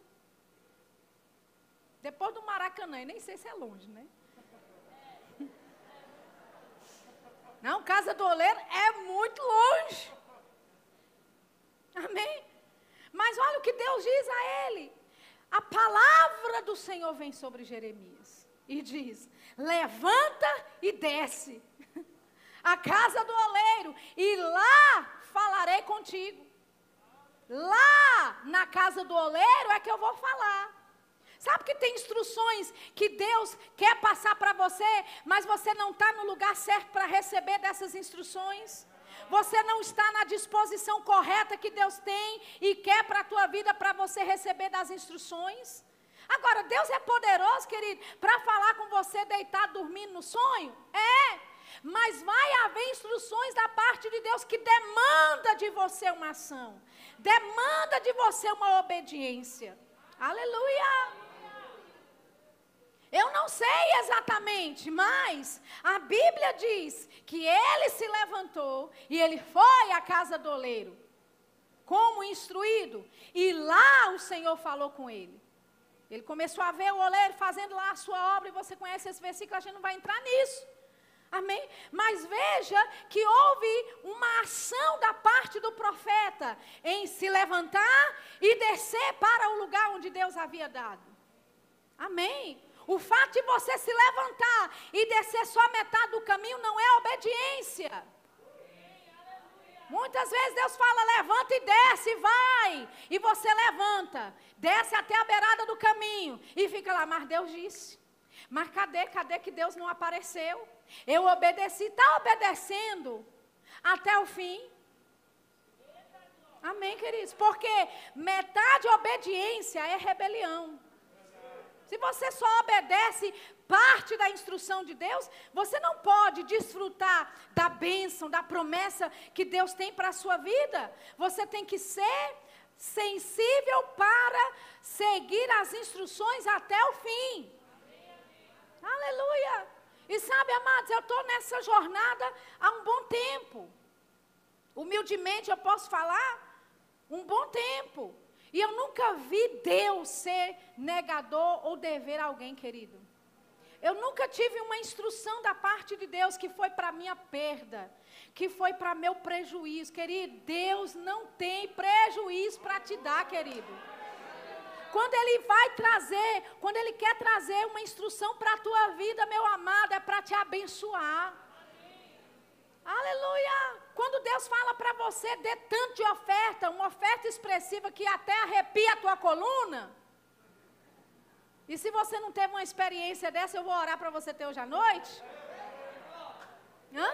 depois do Maracanã, eu nem sei se é longe, né? Não, casa do oleiro é muito longe. Amém? Mas olha o que Deus diz a ele. A palavra do Senhor vem sobre Jeremias e diz, levanta e desce a casa do oleiro e lá falarei contigo. Lá na casa do oleiro é que eu vou falar. Sabe que tem instruções que Deus quer passar para você, mas você não está no lugar certo para receber dessas instruções? Você não está na disposição correta que Deus tem e quer para a tua vida para você receber das instruções? Agora, Deus é poderoso, querido, para falar com você deitado, dormindo no sonho? É, mas vai haver instruções da parte de Deus que demanda de você uma ação. Demanda de você uma obediência. Aleluia! Eu não sei exatamente, mas a Bíblia diz que ele se levantou e ele foi à casa do oleiro, como instruído, e lá o Senhor falou com ele. Ele começou a ver o oleiro fazendo lá a sua obra, e você conhece esse versículo, a gente não vai entrar nisso. Amém? Mas veja que houve uma ação da parte do profeta em se levantar e descer para o lugar onde Deus havia dado. Amém? O fato de você se levantar e descer só metade do caminho não é obediência. Muitas vezes Deus fala, levanta e desce, vai. E você levanta, desce até a beirada do caminho e fica lá, mas Deus disse. Mas cadê, cadê que Deus não apareceu? Eu obedeci, está obedecendo até o fim. Amém, queridos? Porque metade obediência é rebelião. Se você só obedece parte da instrução de Deus, você não pode desfrutar da bênção, da promessa que Deus tem para a sua vida. Você tem que ser sensível para seguir as instruções até o fim. Aleluia! E sabe, amados, eu estou nessa jornada há um bom tempo. Humildemente eu posso falar, um bom tempo. E eu nunca vi Deus ser negador ou dever a alguém, querido. Eu nunca tive uma instrução da parte de Deus que foi para minha perda, que foi para meu prejuízo. Querido, Deus não tem prejuízo para te dar, querido. Quando Ele vai trazer, quando Ele quer trazer uma instrução para a tua vida, meu amado, é para te abençoar. Amém. Aleluia! Quando Deus fala para você, dê tanto de oferta, uma oferta expressiva que até arrepia a tua coluna. E se você não teve uma experiência dessa, eu vou orar para você ter hoje à noite. Hã?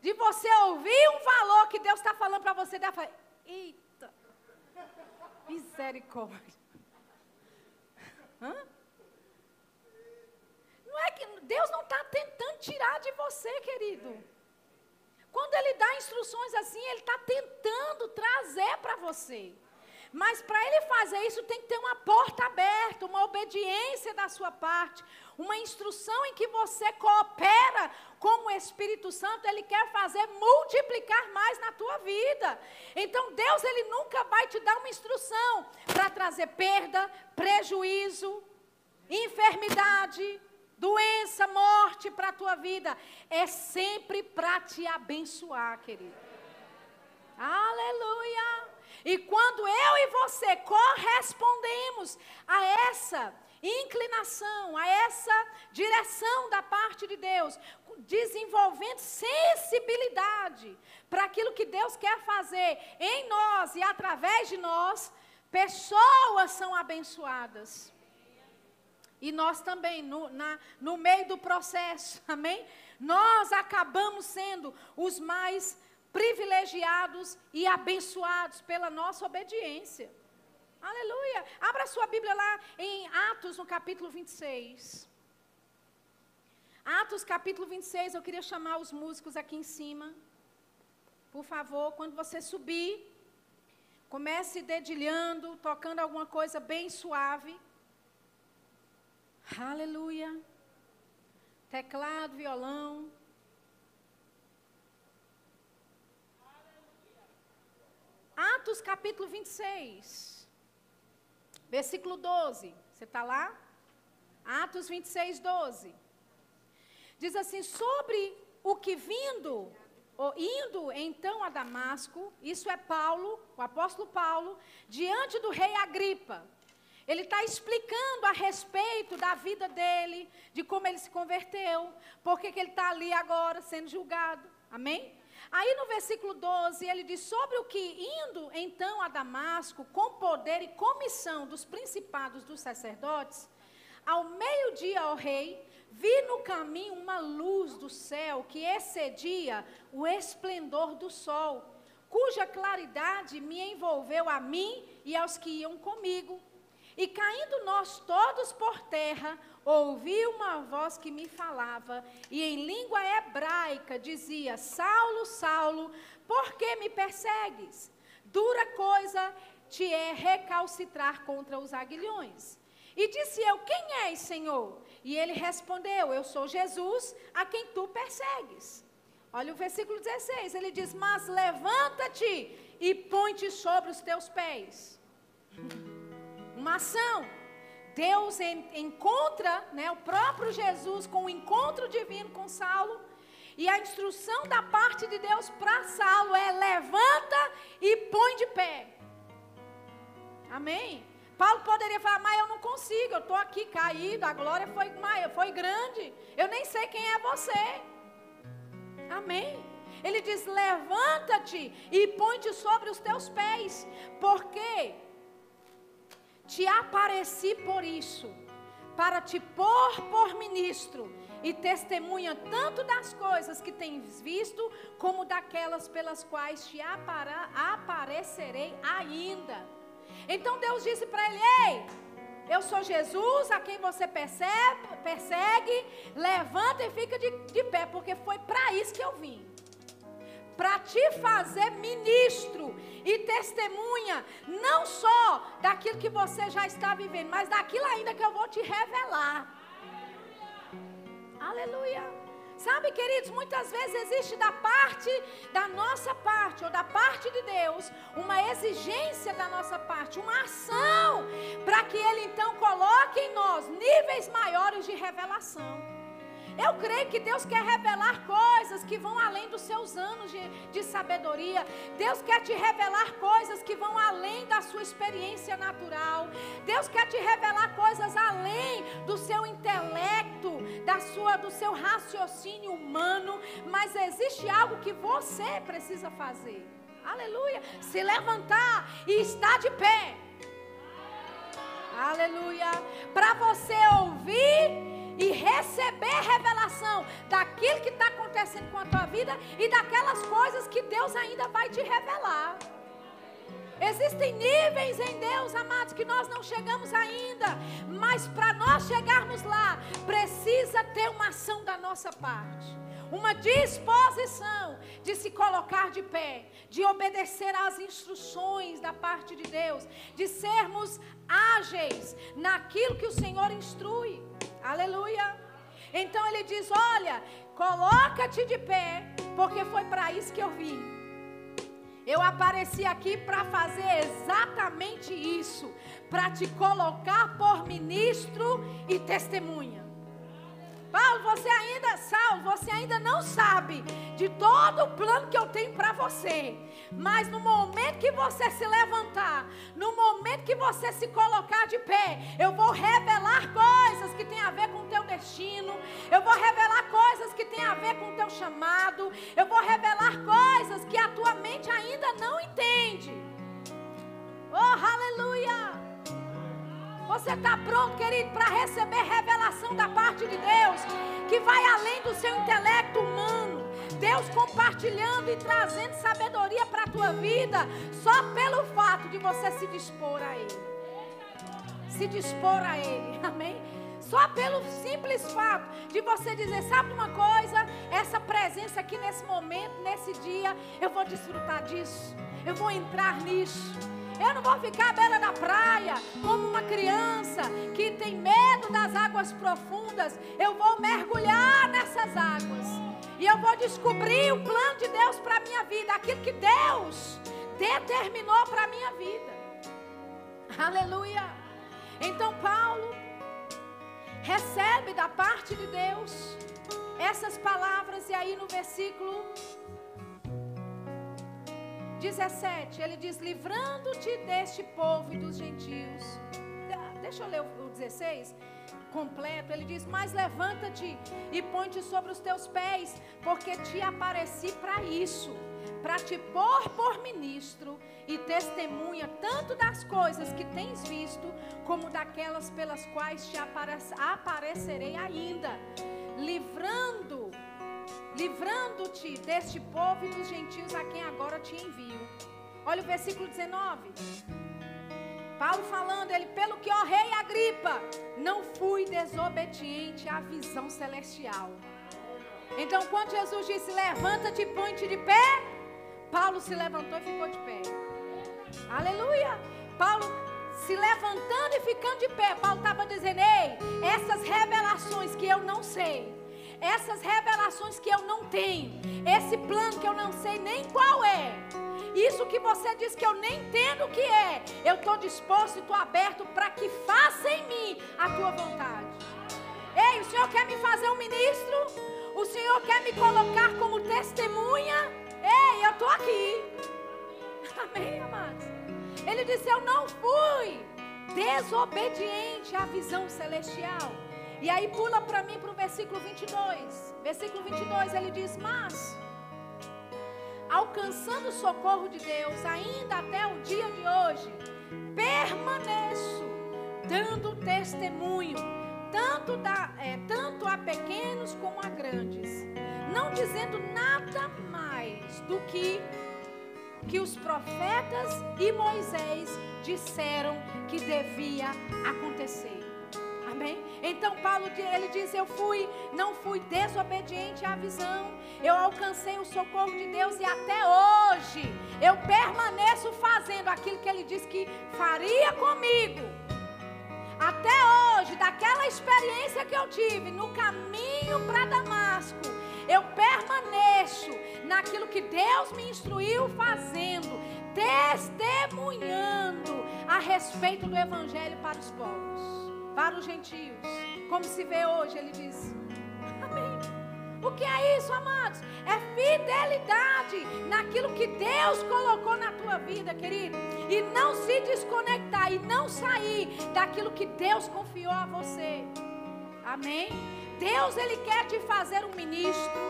De você ouvir um valor que Deus está falando para você, daí fala, eita, misericórdia. Hã? Não é que Deus não está tentando tirar de você, querido. Quando Ele dá instruções assim, Ele está tentando trazer para você. Mas para Ele fazer isso, tem que ter uma porta aberta, uma obediência da sua parte, uma instrução em que você coopera com o Espírito Santo. Ele quer fazer multiplicar mais na tua vida. Então Deus, Ele nunca vai te dar uma instrução para trazer perda, prejuízo, enfermidade, doença, morte para a tua vida. É sempre para te abençoar, querido. Aleluia! E quando eu e você correspondemos a essa inclinação, a essa direção da parte de Deus, desenvolvendo sensibilidade para aquilo que Deus quer fazer em nós e através de nós, pessoas são abençoadas. E nós também, no, na, no meio do processo, amém? Nós acabamos sendo os mais privilegiados e abençoados pela nossa obediência. Aleluia! Abra sua Bíblia lá em Atos, no capítulo vinte e seis. Atos, capítulo vinte e seis, eu queria chamar os músicos aqui em cima. Por favor, quando você subir, comece dedilhando, tocando alguma coisa bem suave. Aleluia. Teclado, violão. Atos capítulo vinte e seis, versículo doze, você está lá? Atos vinte e seis, doze, diz assim, sobre o que vindo, ou indo então a Damasco, isso é Paulo, o apóstolo Paulo, diante do rei Agripa. Ele está explicando a respeito da vida dele, de como ele se converteu, porque que ele está ali agora sendo julgado, amém? Aí no versículo doze, ele diz, sobre o que indo então a Damasco, com poder e comissão dos principados dos sacerdotes, ao meio-dia, ó rei, vi no caminho uma luz do céu que excedia o esplendor do sol, cuja claridade me envolveu a mim e aos que iam comigo. E caindo nós todos por terra, ouvi uma voz que me falava, e em língua hebraica dizia, Saulo, Saulo, por que me persegues? Dura coisa te é recalcitrar contra os aguilhões. E disse eu, quem és, Senhor? E ele respondeu, eu sou Jesus, a quem tu persegues. Olha o versículo dezesseis, ele diz, mas levanta-te e põe-te sobre os teus pés. Uma ação, Deus en, encontra, né, o próprio Jesus com o encontro divino com Saulo, e a instrução da parte de Deus para Saulo é levanta e põe de pé, amém? Paulo poderia falar, mas eu não consigo, eu estou aqui caído, a glória foi, foi grande, eu nem sei quem é você, amém? Ele diz, levanta-te e põe-te sobre os teus pés, porque te apareci por isso, para te pôr por ministro e testemunha tanto das coisas que tens visto, como daquelas pelas quais te apara, aparecerei ainda. Então Deus disse para ele, ei, eu sou Jesus, a quem você percebe, persegue, levanta e fica de, de pé, porque foi para isso que eu vim. Para te fazer ministro e testemunha, não só daquilo que você já está vivendo, mas daquilo ainda que eu vou te revelar. Aleluia. Aleluia. Sabe, queridos, muitas vezes existe da parte, da nossa parte, ou da parte de Deus, uma exigência da nossa parte, uma ação, para que Ele então coloque em nós níveis maiores de revelação. Eu creio que Deus quer revelar coisas que vão além dos seus anos de, de sabedoria. Deus quer te revelar coisas que vão além da sua experiência natural. Deus quer te revelar coisas além do seu intelecto, da sua, do seu raciocínio humano, mas existe algo que você precisa fazer. Aleluia. Se levantar e estar de pé. Aleluia. Para você ouvir e receber revelação daquilo que está acontecendo com a tua vida e daquelas coisas que Deus ainda vai te revelar. Existem níveis em Deus, amados, que nós não chegamos ainda, mas para nós chegarmos lá, precisa ter uma ação da nossa parte, uma disposição de se colocar de pé, de obedecer às instruções da parte de Deus, de sermos ágeis naquilo que o Senhor instrui. Aleluia. Então ele diz, olha, coloca-te de pé, porque foi para isso que eu vim. Eu apareci aqui para fazer exatamente isso, para te colocar por ministro e testemunha. Paulo, você ainda, Saulo, você ainda não sabe de todo o plano que eu tenho para você. Mas no momento que você se levantar, no momento que você se colocar de pé, eu vou revelar coisas que têm a ver com o teu destino. Eu vou revelar coisas que têm a ver com o teu chamado. Eu vou revelar coisas que a tua mente ainda não entende. Oh, aleluia! Você está pronto, querido, para receber revelação da parte de Deus, que vai além do seu intelecto humano. Deus compartilhando e trazendo sabedoria para a tua vida, só pelo fato de você se dispor a Ele. Se dispor a Ele, amém? Só pelo simples fato de você dizer, sabe uma coisa? Essa presença aqui nesse momento, nesse dia, eu vou desfrutar disso. Eu vou entrar nisso. Eu não vou ficar à beira da praia como uma criança que tem medo das águas profundas. Eu vou mergulhar nessas águas e eu vou descobrir o plano de Deus para a minha vida, aquilo que Deus determinou para a minha vida. Aleluia. Então Paulo recebe da parte de Deus essas palavras, e aí no versículo dezessete, ele diz, livrando-te deste povo e dos gentios. Deixa eu ler o dezesseis completo. Ele diz, mas levanta-te e põe-te sobre os teus pés, porque te apareci para isso, para te pôr por ministro e testemunha tanto das coisas que tens visto, como daquelas pelas quais te aparecerei ainda, livrando livrando-te deste povo e dos gentios a quem agora te envio. Olha o versículo dezenove, Paulo falando, ele, pelo que, ó rei Agripa, não fui desobediente à visão celestial. Então quando Jesus disse, levanta-te e põe-te de pé, Paulo se levantou e ficou de pé. Aleluia. Paulo se levantando e ficando de pé, Paulo estava dizendo, ei, essas revelações que eu não sei, essas revelações que eu não tenho, esse plano que eu não sei nem qual é, isso que você diz que eu nem entendo o que é, eu estou disposto e estou aberto para que faça em mim a tua vontade. Ei, o Senhor quer me fazer um ministro? O Senhor quer me colocar como testemunha? Ei, eu estou aqui. Amém, amados? Ele disse, eu não fui desobediente à visão celestial. E aí pula para mim para o versículo vinte e dois. Versículo vinte e dois, ele diz, mas alcançando o socorro de Deus ainda até o dia de hoje, permaneço dando testemunho, tanto, da, é, tanto a pequenos como a grandes, não dizendo nada mais do que, que os profetas e Moisés disseram que devia acontecer. Então Paulo, ele diz, eu fui, não fui desobediente à visão, eu alcancei o socorro de Deus e até hoje eu permaneço fazendo aquilo que ele disse que faria comigo. Até hoje, daquela experiência que eu tive no caminho para Damasco, eu permaneço naquilo que Deus me instruiu fazendo, testemunhando a respeito do evangelho para os povos, para os gentios, como se vê hoje, ele diz. Amém. O que é isso, amados? É fidelidade naquilo que Deus colocou na tua vida, querido, e não se desconectar, e não sair daquilo que Deus confiou a você. Amém? Deus, Ele quer te fazer um ministro,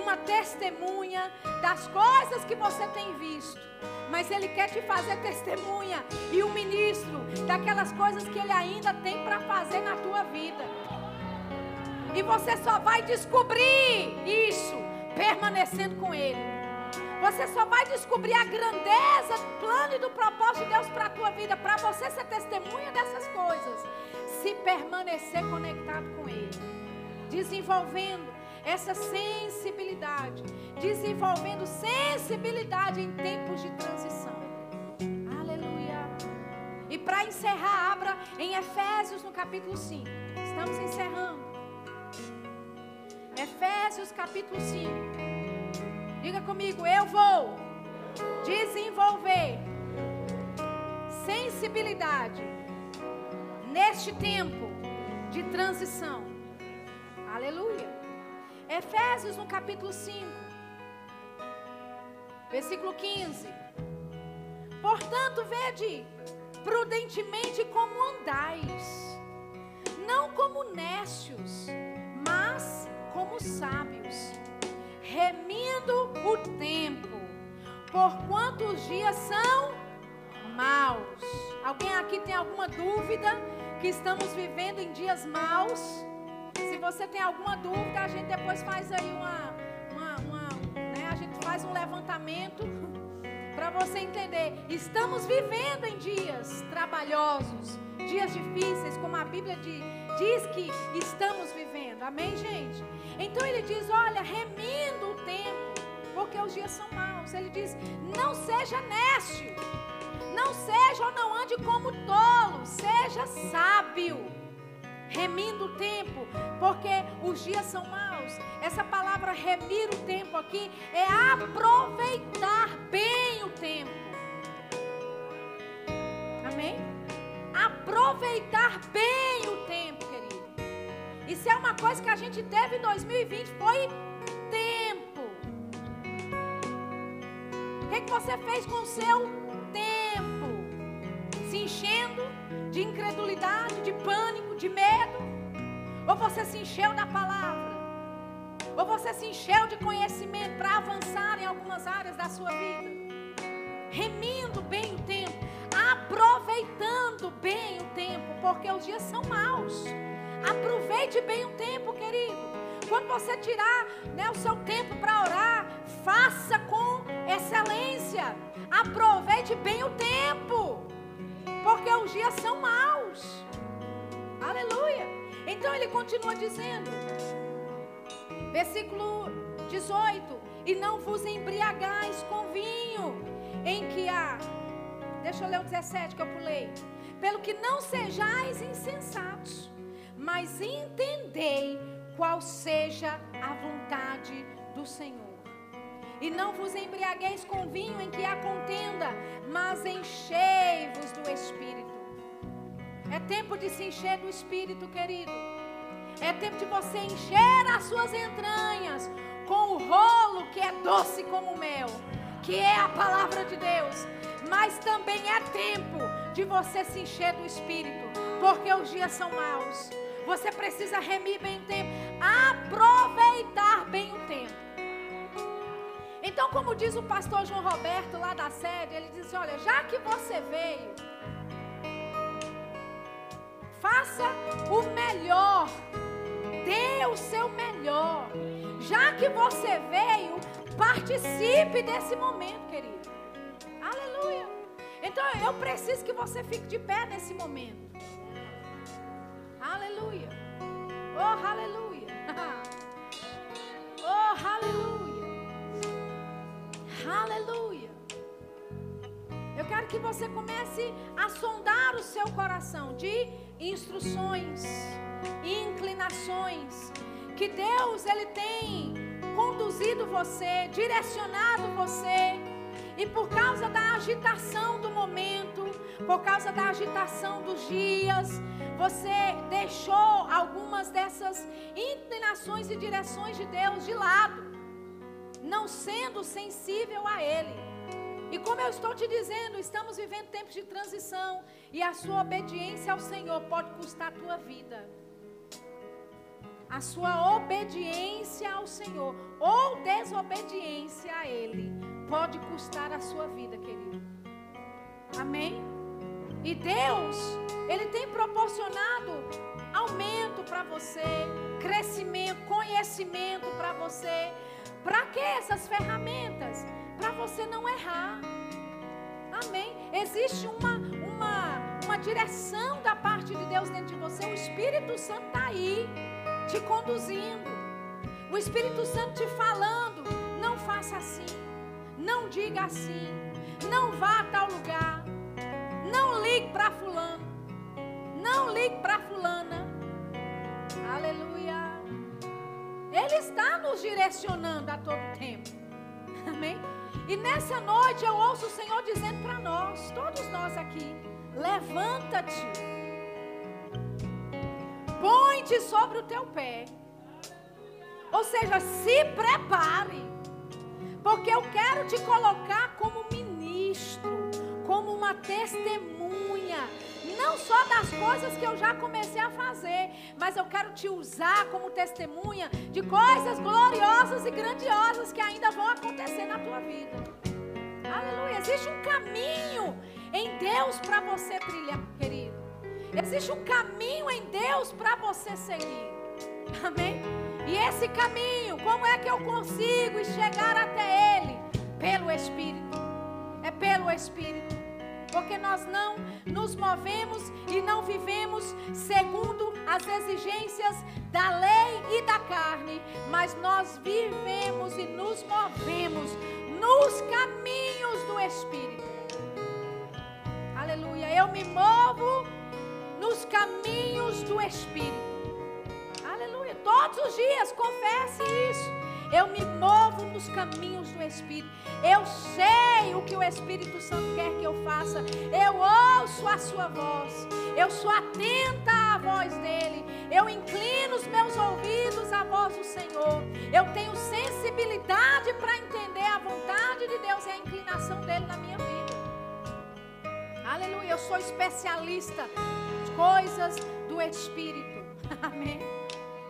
uma testemunha das coisas que você tem visto. Mas Ele quer te fazer testemunha e um ministro daquelas coisas que Ele ainda tem para fazer na tua vida. E você só vai descobrir isso permanecendo com Ele. Você só vai descobrir a grandeza, o plano e do propósito de Deus para a tua vida, para você ser testemunha dessas coisas, se permanecer conectado com Ele, desenvolvendo essa sensibilidade, desenvolvendo sensibilidade em tempos de transição. Aleluia. E para encerrar, abra em Efésios no capítulo cinco. Estamos encerrando. Efésios capítulo cinco. Diga comigo, eu vou desenvolver sensibilidade neste tempo de transição. Aleluia. Efésios no capítulo cinco, versículo quinze. Portanto, vede prudentemente como andais, não como nécios, mas como sábios, remindo o tempo, porquanto os dias são maus. Alguém aqui tem alguma dúvida que estamos vivendo em dias maus? Se você tem alguma dúvida, a gente depois faz aí uma, uma, uma né? a gente faz um levantamento para você entender. Estamos vivendo em dias trabalhosos, dias difíceis, como a Bíblia diz, diz que estamos vivendo. Amém, gente? Então ele diz, olha, remindo o tempo, porque os dias são maus. Ele diz, não seja nécio, não seja ou não ande como tolo, seja sábio, remindo o tempo, porque os dias são maus. Essa palavra remir o tempo aqui é aproveitar bem o tempo. Amém? Aproveitar bem o tempo, querido. E se é uma coisa que a gente teve em dois mil e vinte, foi tempo. O que, que você fez com o seu tempo? Se enchendo de incredulidade, de pânico, de medo? Ou você se encheu da palavra? Ou você se encheu de conhecimento para avançar em algumas áreas da sua vida? Remindo bem o tempo, aproveitando bem o tempo, porque os dias são maus. Aproveite bem o tempo, querido. Quando você tirar, né, o seu tempo para orar, faça com excelência. Aproveite bem o tempo, porque os dias são maus. Aleluia. Então ele continua dizendo, versículo dezoito, e não vos embriagais com vinho, em que há... Deixa eu ler o dezessete que eu pulei. Pelo que não sejais insensatos, mas entendei qual seja a vontade do Senhor. E não vos embriagueis com vinho em que há contenda, mas enchei-vos do Espírito. É tempo de se encher do Espírito, querido. É tempo de você encher as suas entranhas com o rolo que é doce como mel, que é a palavra de Deus. Mas também é tempo de você se encher do Espírito, porque os dias são maus. Você precisa remir bem o tempo, aproveitar bem o tempo. Então, como diz o pastor João Roberto lá da sede, ele diz, olha, já que você veio, faça o melhor, dê o seu melhor. Já que você veio, participe desse momento, querido. Aleluia. Então eu preciso que você fique de pé nesse momento. Aleluia. Oh, aleluia. Oh, aleluia. Aleluia. Eu quero que você comece a sondar o seu coração de instruções, inclinações, que Deus, Ele tem conduzido você, direcionado você. E por causa da agitação do momento, por causa da agitação dos dias, você deixou algumas dessas inclinações e direções de Deus de lado, não sendo sensível a Ele. E como eu estou te dizendo, estamos vivendo tempos de transição, e a sua obediência ao Senhor pode custar a tua vida. a sua obediência ao Senhor ou desobediência a Ele pode custar a sua vida, querido. Amém? E Deus, Ele tem proporcionado aumento para você, crescimento, conhecimento para você. Para que essas ferramentas? Para você não errar. Amém? Existe uma, uma, uma direção da parte de Deus dentro de você. O Espírito Santo está aí, te conduzindo. O Espírito Santo te falando: não faça assim, não diga assim, não vá a tal lugar, não ligue para fulano, não ligue para fulana. Aleluia. Ele está nos direcionando a todo tempo. Amém? E nessa noite eu ouço o Senhor dizendo para nós, todos nós aqui: levanta-te, põe-te sobre o teu pé. Ou seja, se prepare, porque eu quero te colocar como ministro, como uma testemunha, não só das coisas que eu já comecei a fazer, mas eu quero te usar como testemunha de coisas gloriosas e grandiosas que ainda vão acontecer na tua vida. Aleluia. Existe um caminho em Deus para você trilhar, querido. Existe um caminho em Deus para você seguir. Amém? E esse caminho, como é que eu consigo chegar até ele? Pelo Espírito. É pelo Espírito. Porque nós não nos movemos e não vivemos segundo as exigências da lei e da carne, mas nós vivemos e nos movemos nos caminhos do Espírito. Aleluia. Eu me movo nos caminhos do Espírito. Aleluia. Todos os dias, confesse isso. Eu me movo nos caminhos do Espírito. Eu sei o que o Espírito Santo quer que eu faça. Eu ouço a sua voz. Eu sou atenta à voz dele. Eu inclino os meus ouvidos à voz do Senhor. Eu tenho sensibilidade para entender a vontade de Deus e a inclinação dele na minha vida. Aleluia, eu sou especialista em coisas do Espírito. Amém.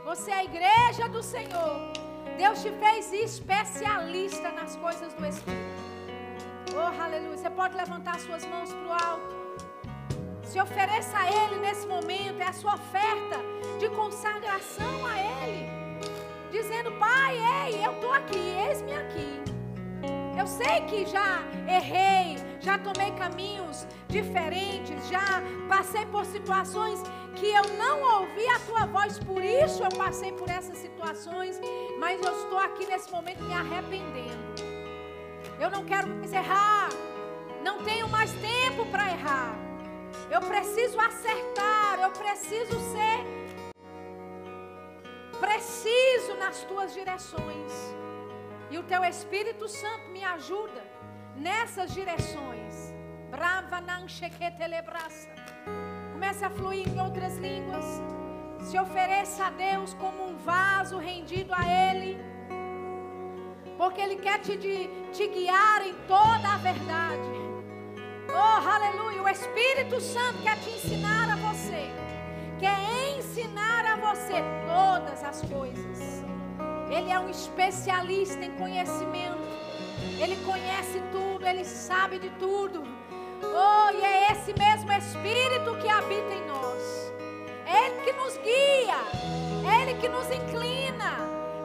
Você é a igreja do Senhor. Deus te fez especialista nas coisas do Espírito. Oh, aleluia. Você pode levantar suas mãos para o alto. Se ofereça a Ele nesse momento. É a sua oferta de consagração a Ele. Dizendo: Pai, ei, eu estou aqui, eis-me aqui. Eu sei que já errei, já tomei caminhos diferentes, já passei por situações que eu não ouvi a tua voz, por isso eu passei por essas situações, mas eu estou aqui nesse momento me arrependendo. Eu não quero mais errar, não tenho mais tempo para errar. Eu preciso acertar, eu preciso ser preciso nas tuas direções. E o teu Espírito Santo me ajuda nessas direções. Brava nan chequetelebraça. Comece a fluir em outras línguas. Se ofereça a Deus como um vaso rendido a Ele. Porque Ele quer te, te guiar em toda a verdade. Oh, aleluia. O Espírito Santo quer te ensinar a você. Quer ensinar a você todas as coisas. Ele é um especialista em conhecimento. Ele conhece tudo, Ele sabe de tudo. Oh, e é esse mesmo Espírito que habita em nós. É Ele que nos guia, é Ele que nos inclina,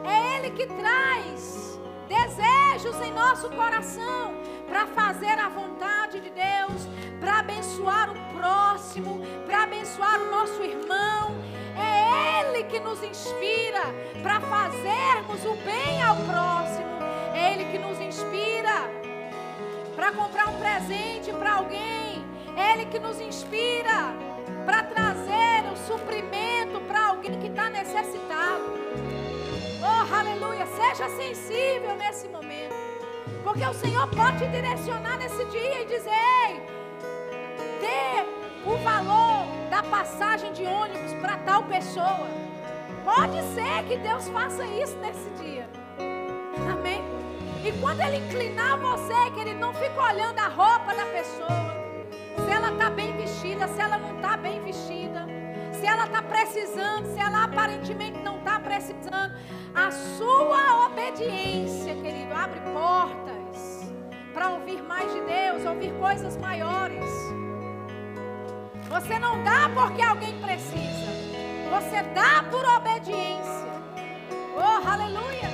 é Ele que traz desejos em nosso coração para fazer a vontade de Deus, para abençoar o próximo, para abençoar o nosso irmão. É Ele que nos inspira para fazermos o bem ao próximo. É Ele que nos inspira para comprar um presente para alguém. É Ele que nos inspira para trazer um suprimento para alguém que está necessitado. Oh, aleluia. Seja sensível nesse momento, porque o Senhor pode te direcionar nesse dia e dizer: ei, dê o valor da passagem de ônibus para tal pessoa. Pode ser que Deus faça isso nesse dia. Amém? E quando Ele inclinar você, que Ele não fica olhando a roupa da pessoa, se ela está bem vestida, se ela não está bem vestida, se ela está precisando, se ela aparentemente não está precisando. A sua obediência, querido, abre portas para ouvir mais de Deus, ouvir coisas maiores. Você não dá porque alguém precisa, você dá por obediência. Oh, aleluia!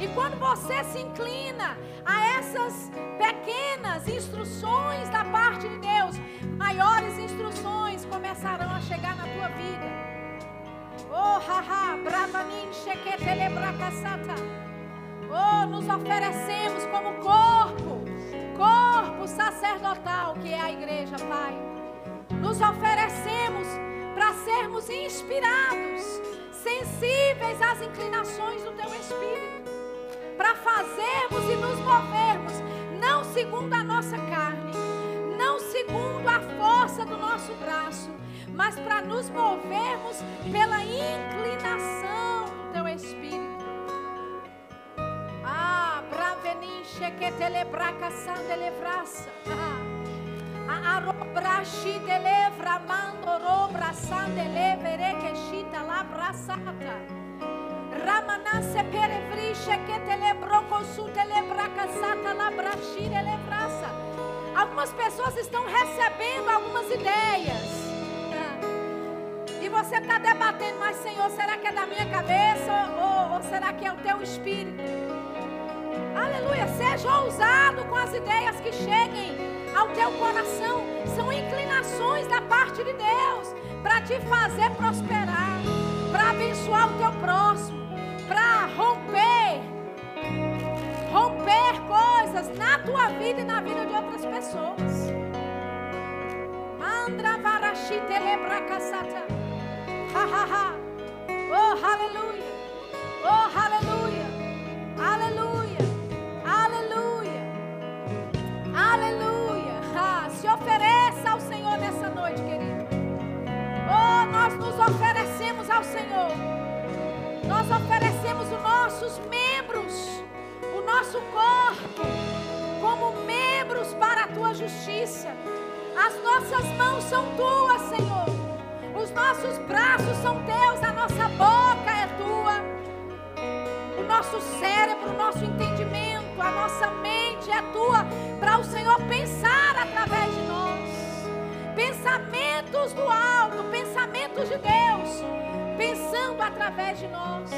E quando você se inclina a essas pequenas instruções da parte de Deus, maiores instruções começarão a chegar na tua vida. Oh, haha, bravanin sheketele bracasata. Oh, nos oferecemos como corpo, corpo sacerdotal que é a igreja, Pai. Nos oferecemos para sermos inspirados, sensíveis às inclinações do Teu Espírito, para fazermos e nos movermos, não segundo a nossa carne, não segundo a força do nosso braço, mas para nos movermos pela inclinação do Teu Espírito. Ah, bravenin chequetelebracação de levraça. A robraxi de levra mandorobração de leverequexita labraçata. Ramananse perevri chequetelebrocosutelebracaçata labraxi de levraça. Algumas pessoas estão recebendo algumas ideias. E você está debatendo, mas Senhor, será que é da minha cabeça ou, ou será que é o Teu Espírito? Aleluia, seja ousado com as ideias que cheguem ao teu coração. São inclinações da parte de Deus para te fazer prosperar, para abençoar o teu próximo, para romper, romper coisas na tua vida e na vida de outras pessoas. Andra varashi telebra kasata. Oh, aleluia, oh, aleluia, aleluia, aleluia, aleluia. Ah, se ofereça ao Senhor nessa noite, querido. Oh, nós nos oferecemos ao Senhor, nós oferecemos os nossos membros, o nosso corpo, como membros para a Tua justiça. As nossas mãos são Tuas, Senhor. Os nossos braços são Teus, a nossa boca é Tua, o nosso cérebro, o nosso entendimento, a nossa mente é Tua, para o Senhor pensar através de nós. Pensamentos do alto, pensamentos de Deus, pensando através de nós.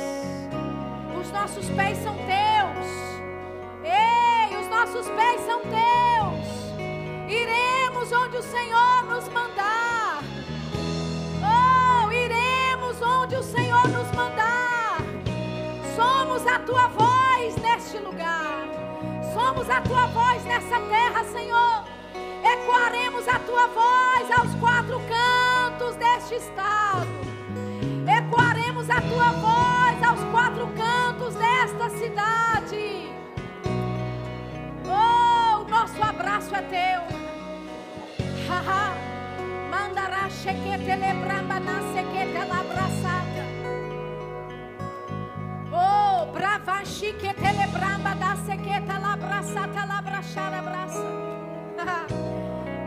Os nossos pés são Teus, ei, os nossos pés são Teus, iremos onde o Senhor nos mandar. Onde o Senhor nos mandar, somos a Tua voz neste lugar, somos a Tua voz nessa terra, Senhor. Ecoaremos a Tua voz aos quatro cantos deste estado, ecoaremos a Tua voz aos quatro cantos desta cidade. Oh, o nosso abraço é Teu. Haha. Mandará chequete lebramba na sequeta labraçada. Oh, brava chiquete lebramba da sequeta labraçada labraxara braça.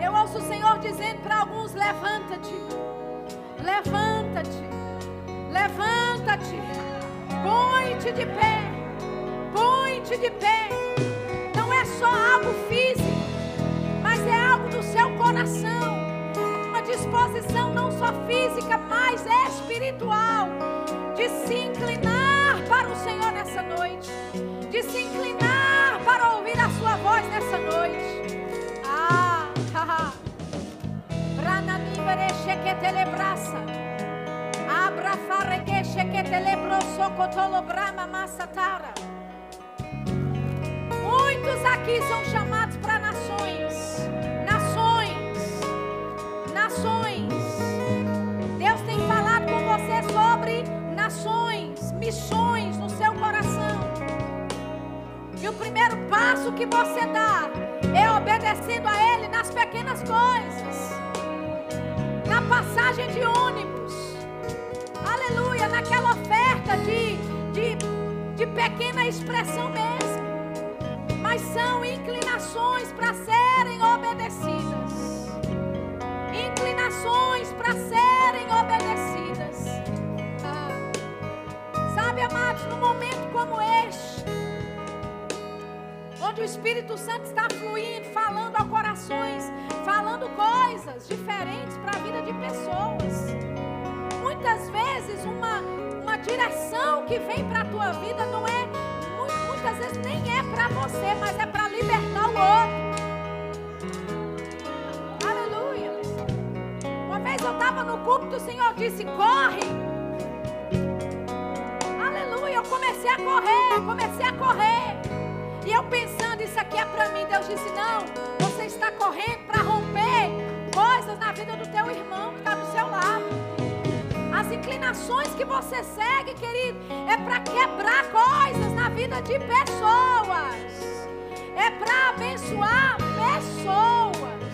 Eu ouço o Senhor dizendo para alguns: levanta-te, levanta-te, levanta-te, põe-te de pé, põe-te de pé. Não é só algo físico, mas é algo do seu coração. Disposição não só física, mas espiritual, de se inclinar para o Senhor nessa noite, de se inclinar para ouvir a Sua voz nessa noite. Ah, haha. Brananimere chequetelebraça, abra farreque chequetelebrosocotolobrama massatara. Muitos aqui são chamados para nações. Deus tem falado com você sobre nações, missões no seu coração. E o primeiro passo que você dá é obedecendo a Ele nas pequenas coisas, na passagem de ônibus, aleluia, naquela oferta de, de, de pequena expressão mesmo. Mas são inclinações para serem obedecidas, inclinações para serem obedecidas. Ah, Sabe, amados, num momento como este, onde o Espírito Santo está fluindo, falando a corações, falando coisas diferentes para a vida de pessoas. Muitas vezes uma, uma direção que vem para a tua vida não é, muitas vezes nem é para você, mas é para libertar o outro. Aleluia. Uma vez eu estava no culto, o Senhor disse, corre. Eu comecei a correr, eu comecei a correr. E eu pensando, isso aqui é para mim. Deus disse, não, você está correndo para romper coisas na vida do teu irmão que está do seu lado. As inclinações que você segue, querido, é para quebrar coisas na vida de pessoas. É para abençoar pessoas.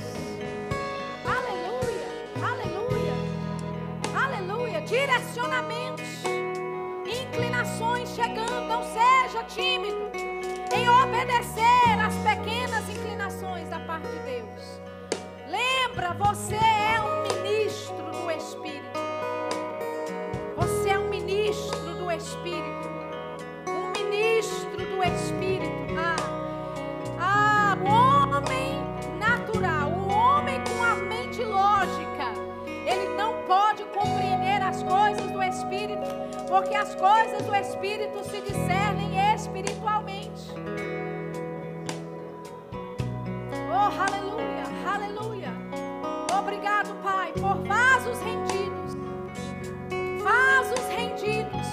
Aleluia, aleluia, aleluia. Direcionamentos. Inclinações chegando, não seja tímido em obedecer às pequenas inclinações da parte de Deus. Lembra, você é um ministro do Espírito. Você é um ministro do Espírito. Um ministro do Espírito. Ah, ah, o homem natural, o homem com a mente lógica, ele não pode compreender as coisas do Espírito. Porque as coisas do Espírito se discernem espiritualmente. Oh, aleluia, aleluia. Obrigado, Pai, por vasos rendidos. Vasos rendidos.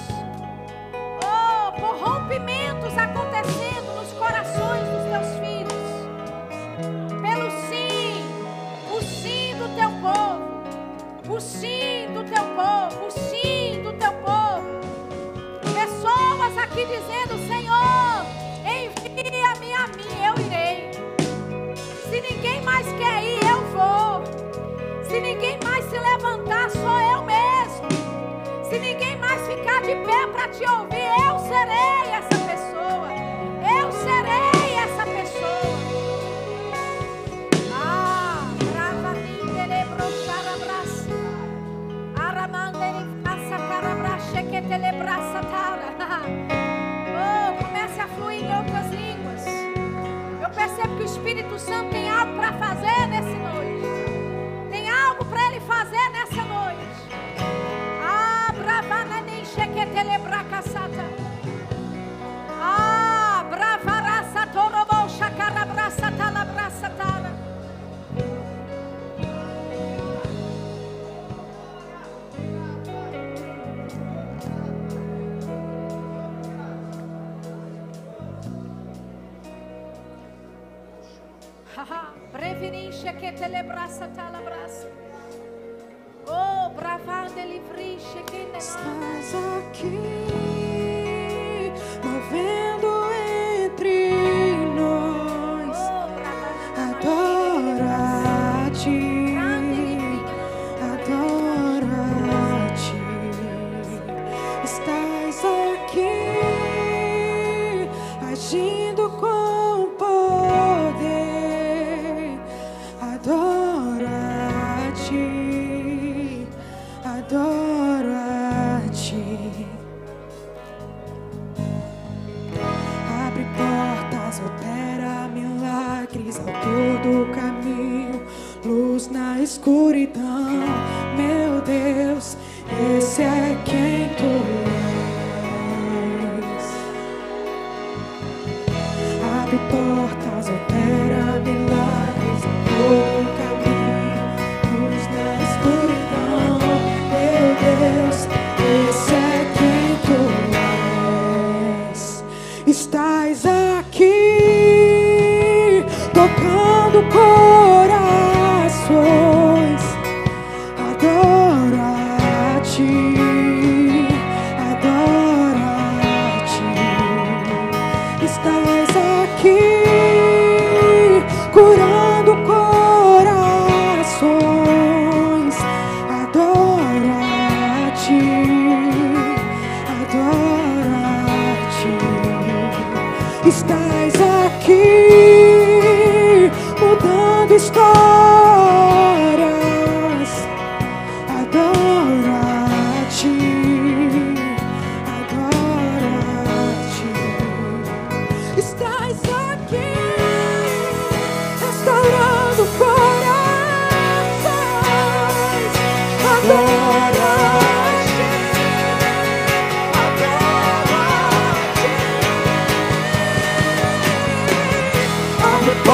Oh, por rompimentos acontecendo nos corações dos teus filhos. Pelo sim, o sim do teu povo. O sim do teu povo, o sim do teu povo. Pessoas aqui dizendo, Senhor, envia-me a mim, eu irei. Se ninguém mais quer ir, eu vou. Se ninguém mais se levantar, sou eu mesmo. Se ninguém mais ficar de pé para te ouvir, eu serei essa pessoa. Eu serei essa pessoa. Ah, oh, comece a fluir em outras línguas. Eu percebo que o Espírito Santo tem algo para fazer nessa noite. Tem algo para ele fazer nessa noite. Ah, bravana nem chequetelebra caçata. Ah, bravaraça torobol chacarabraça talabraça tala. Oh, bravada livre, cheguei na estás aqui, movendo entre nós, adorar-te, adorar-te. Estás aqui, agindo com poder, adorar. Adoro-te. Abre portas, opera milagres ao todo caminho, luz na escuridão, meu Deus, esse é quem tu és. Abre portas, opera milagres ao todo caminho. Estás aqui, tocando corações, adora-te, adora-te. Estás aqui, curando corações, adora-te, adora-te. Estás aqui, mudando histórias, adora-te, adora-te.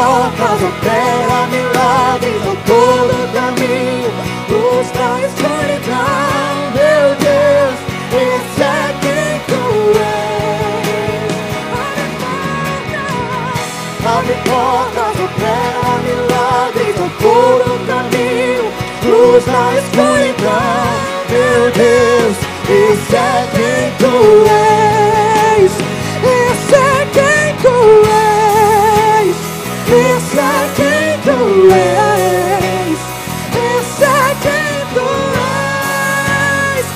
Tua causa opera milagres no todo caminho, nos traz claridade. Meu Deus, esse é quem Tu és. Abre portas, opera milagres no todo caminho, nos traz claridade. Meu Deus, esse é quem Tu és. Esse é quem Tu és. Esse é quem Tu és, esse é quem Tu és,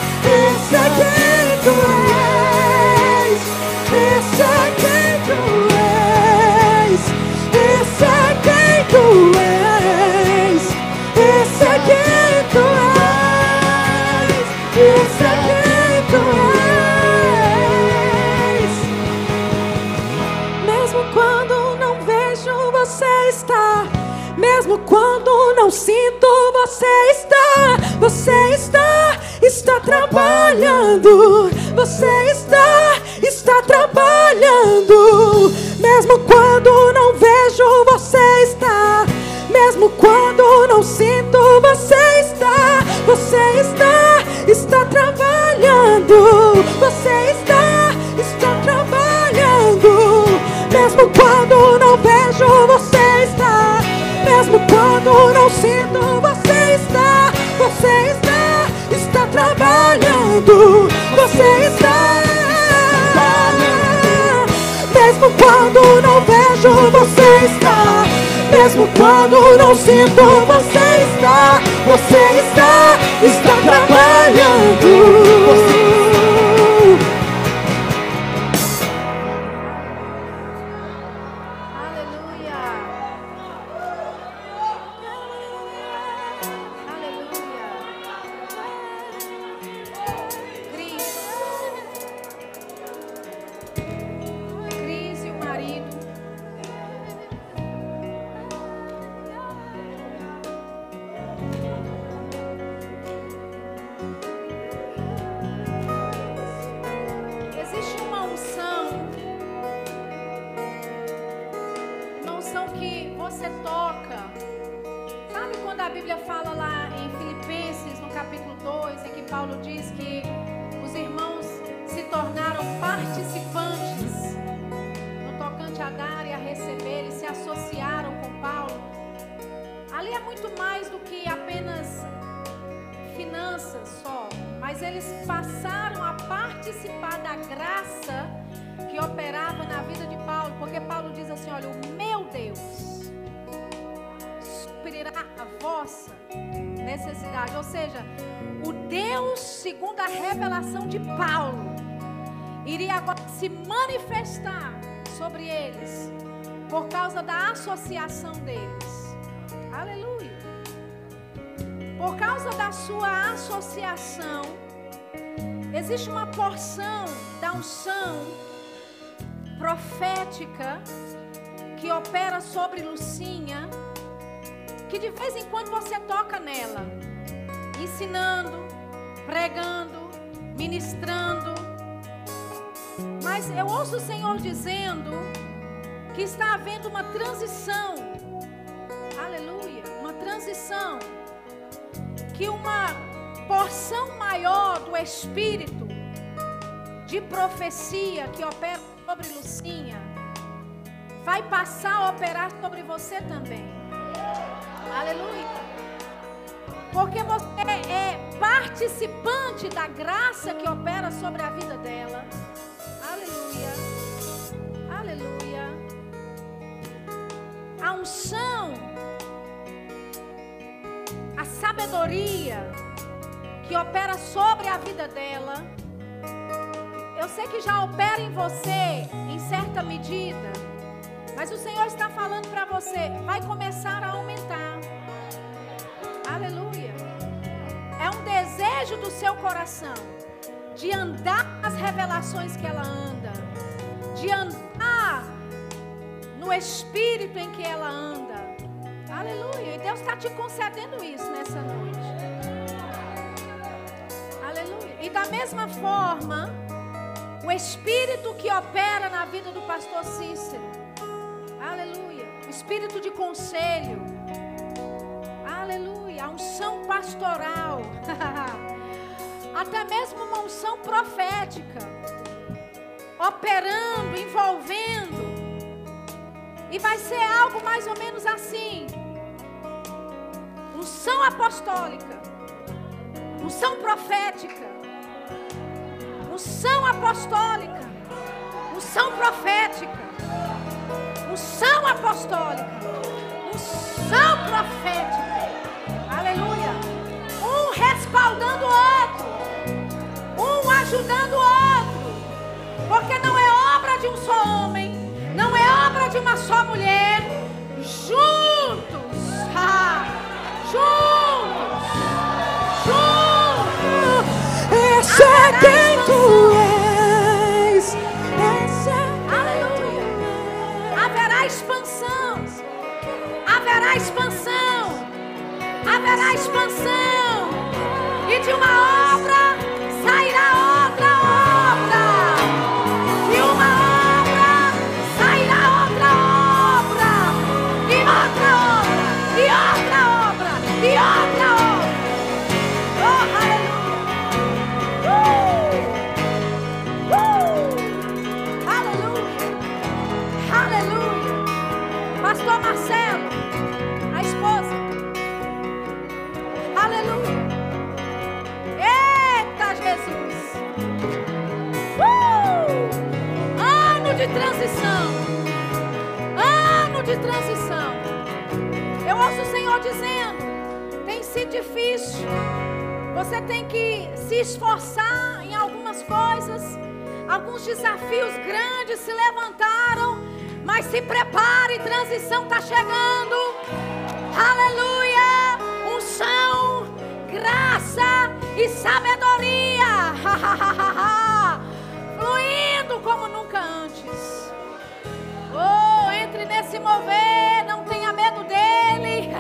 esse é quem Tu és, esse é quem Tu és, esse é quem Tu és, esse é quem Tu és, esse é quem Tu és. Mesmo quando não vejo, Você está, mesmo quando não sinto, Você está, Você está, está trabalhando, Você está, está trabalhando, mesmo quando não vejo, Você está, mesmo quando não sinto, Você está, Você está, está trabalhando, Você está, está trabalhando, mesmo quando não vejo. Você está, mesmo quando não sinto, Você está, Você está, está trabalhando, Você está, mesmo quando não vejo, Você está, mesmo quando não sinto, Você está, Você está, está trabalhando. Associação deles, aleluia, por causa da sua associação, existe uma porção da unção profética que opera sobre Lucinha, que de vez em quando você toca nela, ensinando, pregando, ministrando, mas eu ouço o Senhor dizendo que está havendo uma transição, aleluia, uma transição, que uma porção maior do Espírito de profecia que opera sobre Lucinha, vai passar a operar sobre você também, aleluia, porque você é participante da graça que opera sobre a vida dela, aleluia, aleluia. A unção, a sabedoria que opera sobre a vida dela, eu sei que já opera em você em certa medida, mas o Senhor está falando para você, vai começar a aumentar, aleluia, é um desejo do seu coração de andar nas revelações que ela anda, de andar no Espírito em que ela anda, aleluia, e Deus está te concedendo isso nessa noite, aleluia, e da mesma forma, o Espírito que opera na vida do pastor Cícero, aleluia, espírito de conselho, aleluia, a unção pastoral, até mesmo uma unção profética, operando, envolvendo, e vai ser algo mais ou menos assim: unção apostólica, unção profética, unção apostólica, unção profética, unção apostólica, unção profética, aleluia, um respaldando o outro, um ajudando o outro, porque não é obra de um só homem, não é obra de uma só mulher, juntos, ah, juntos, juntos, esse é quem tu és, esse é aleluia, haverá expansão, haverá expansão, haverá expansão, e de uma obra sairá outra obra. Transição, ano de transição. Eu ouço o Senhor dizendo: tem sido difícil, você tem que se esforçar em algumas coisas, alguns desafios grandes se levantaram, mas se prepare, transição está chegando, aleluia, unção, graça e sabedoria, fluindo como nunca antes. Oh, entre nesse mover, não tenha medo dele.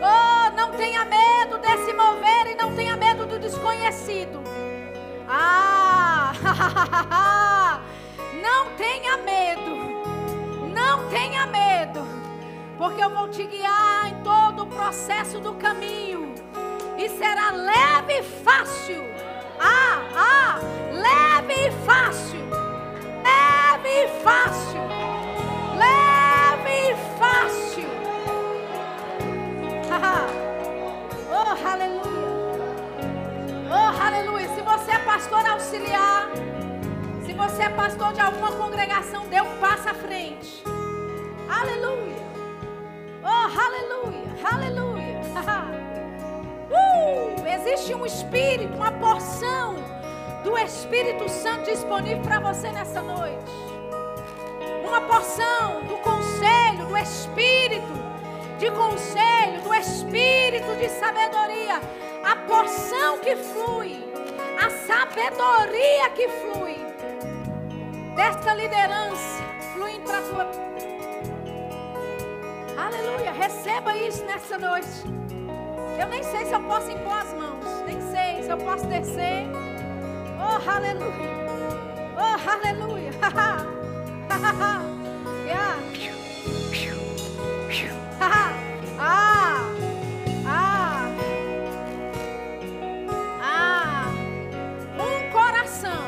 Oh, não tenha medo desse mover e não tenha medo do desconhecido. Ah, não tenha medo, não tenha medo, porque eu vou te guiar em todo o processo do caminho e será leve e fácil. Ah, ah, leve e fácil, leve e fácil, leve e fácil. Oh, aleluia, oh, aleluia. Se você é pastor auxiliar, se você é pastor de alguma congregação, Deus passa à frente. Aleluia, oh, aleluia, aleluia. Uh, existe um Espírito, uma porção do Espírito Santo disponível para você nessa noite. Uma porção do conselho, do Espírito de conselho, do Espírito de sabedoria. A porção que flui, a sabedoria que flui desta liderança, fluindo para a tua vida. Aleluia, receba isso nessa noite. Eu nem sei se eu posso impor as mãos, nem sei se eu posso descer. Oh, aleluia, oh, aleluia. Yeah. Ah, ah, ah. Um coração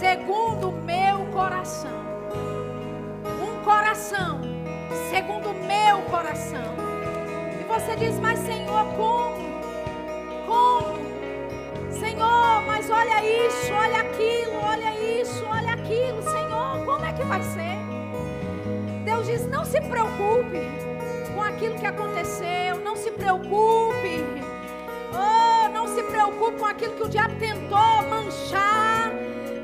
segundo o meu coração, um coração segundo o meu coração. Você diz: mas Senhor, como? Como? Senhor, mas olha isso, olha aquilo, olha isso, olha aquilo. Senhor, como é que vai ser? Deus diz: não se preocupe com aquilo que aconteceu. Não se preocupe. Oh, não se preocupe com aquilo que o diabo tentou manchar.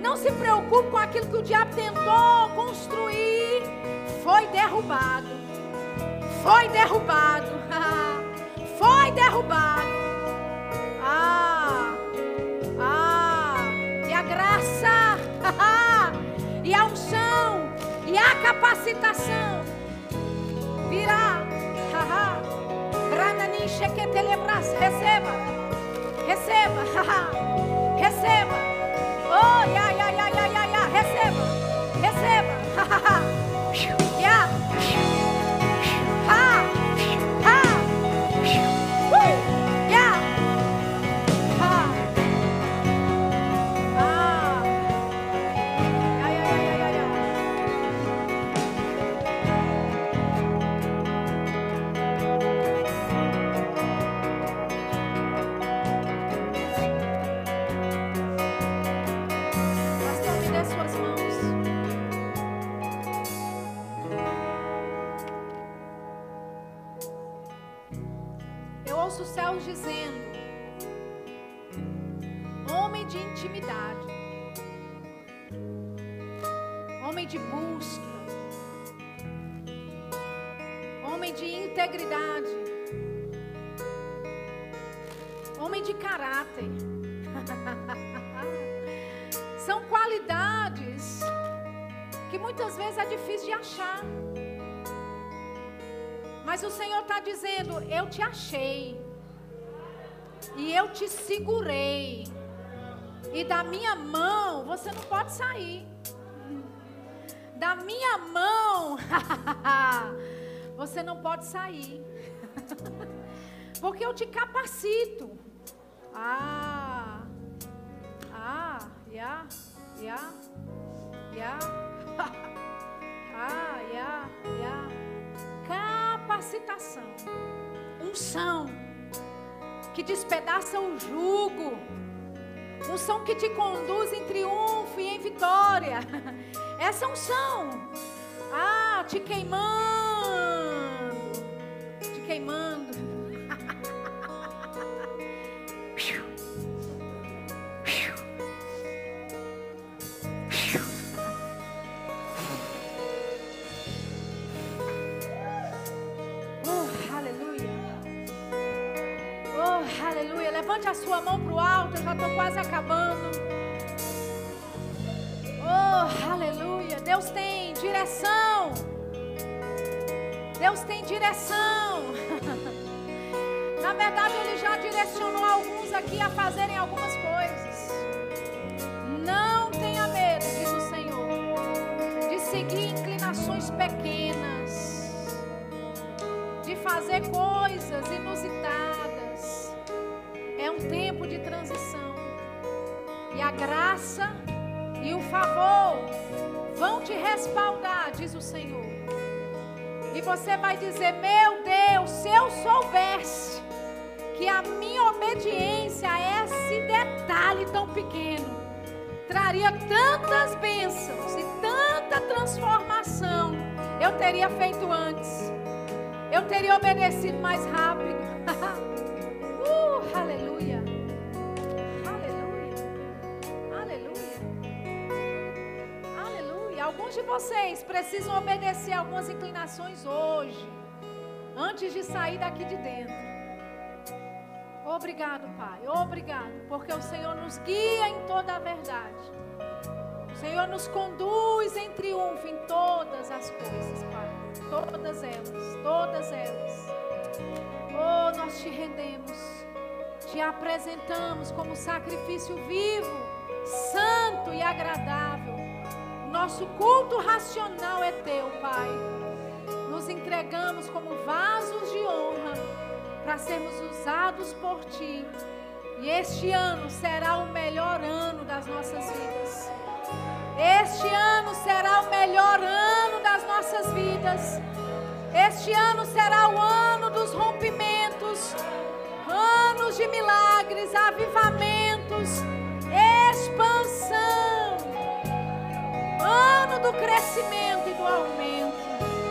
Não se preocupe com aquilo que o diabo tentou construir. Foi derrubado. Foi derrubado. Foi derrubado. Ah, ah, e a graça, e a unção, e a capacitação virá. Receba, receba, receba. Oh, ya, ya, ya, ya, ya, receba, receba. Yeah. dos céus dizendo: homem de intimidade, homem de busca, homem de integridade, homem de caráter. São qualidades que muitas vezes é difícil de achar, mas o Senhor está dizendo: eu te achei e eu te segurei, e da minha mão você não pode sair. Da minha mão você não pode sair, porque eu te capacito. Ah, ah, yeah, yeah, yeah. Ah, yeah, yeah. Capacitação, unção que despedaça o jugo, unção que te conduz em triunfo e em vitória. Essa unção, ah, te queimando, te queimando. Levante a sua mão para o alto, eu já estou quase acabando. Oh, aleluia. Deus tem direção. Deus tem direção. Na verdade, Ele já direcionou alguns aqui a fazerem algumas coisas. Não tenha medo, diz o Senhor, de seguir inclinações pequenas, de fazer coisas inusitadas. É um tempo de transição, e a graça e o favor vão te respaldar, diz o Senhor. E você vai dizer: meu Deus, se eu soubesse que a minha obediência a esse detalhe tão pequeno traria tantas bênçãos e tanta transformação, eu teria feito antes, eu teria obedecido mais rápido. Aleluia, aleluia, aleluia, aleluia. Alguns de vocês precisam obedecer algumas inclinações hoje, antes de sair daqui de dentro. Obrigado, Pai, obrigado, porque o Senhor nos guia em toda a verdade. O Senhor nos conduz em triunfo em todas as coisas, Pai, todas elas, todas elas. Oh, nós te rendemos. Te apresentamos como sacrifício vivo, santo e agradável. Nosso culto racional é teu, Pai. Nos entregamos como vasos de honra para sermos usados por ti. E este ano será o melhor ano das nossas vidas. Este ano será o melhor ano das nossas vidas. Este ano será o ano dos rompimentos, anos de milagres, avivamentos, expansão, ano do crescimento e do aumento.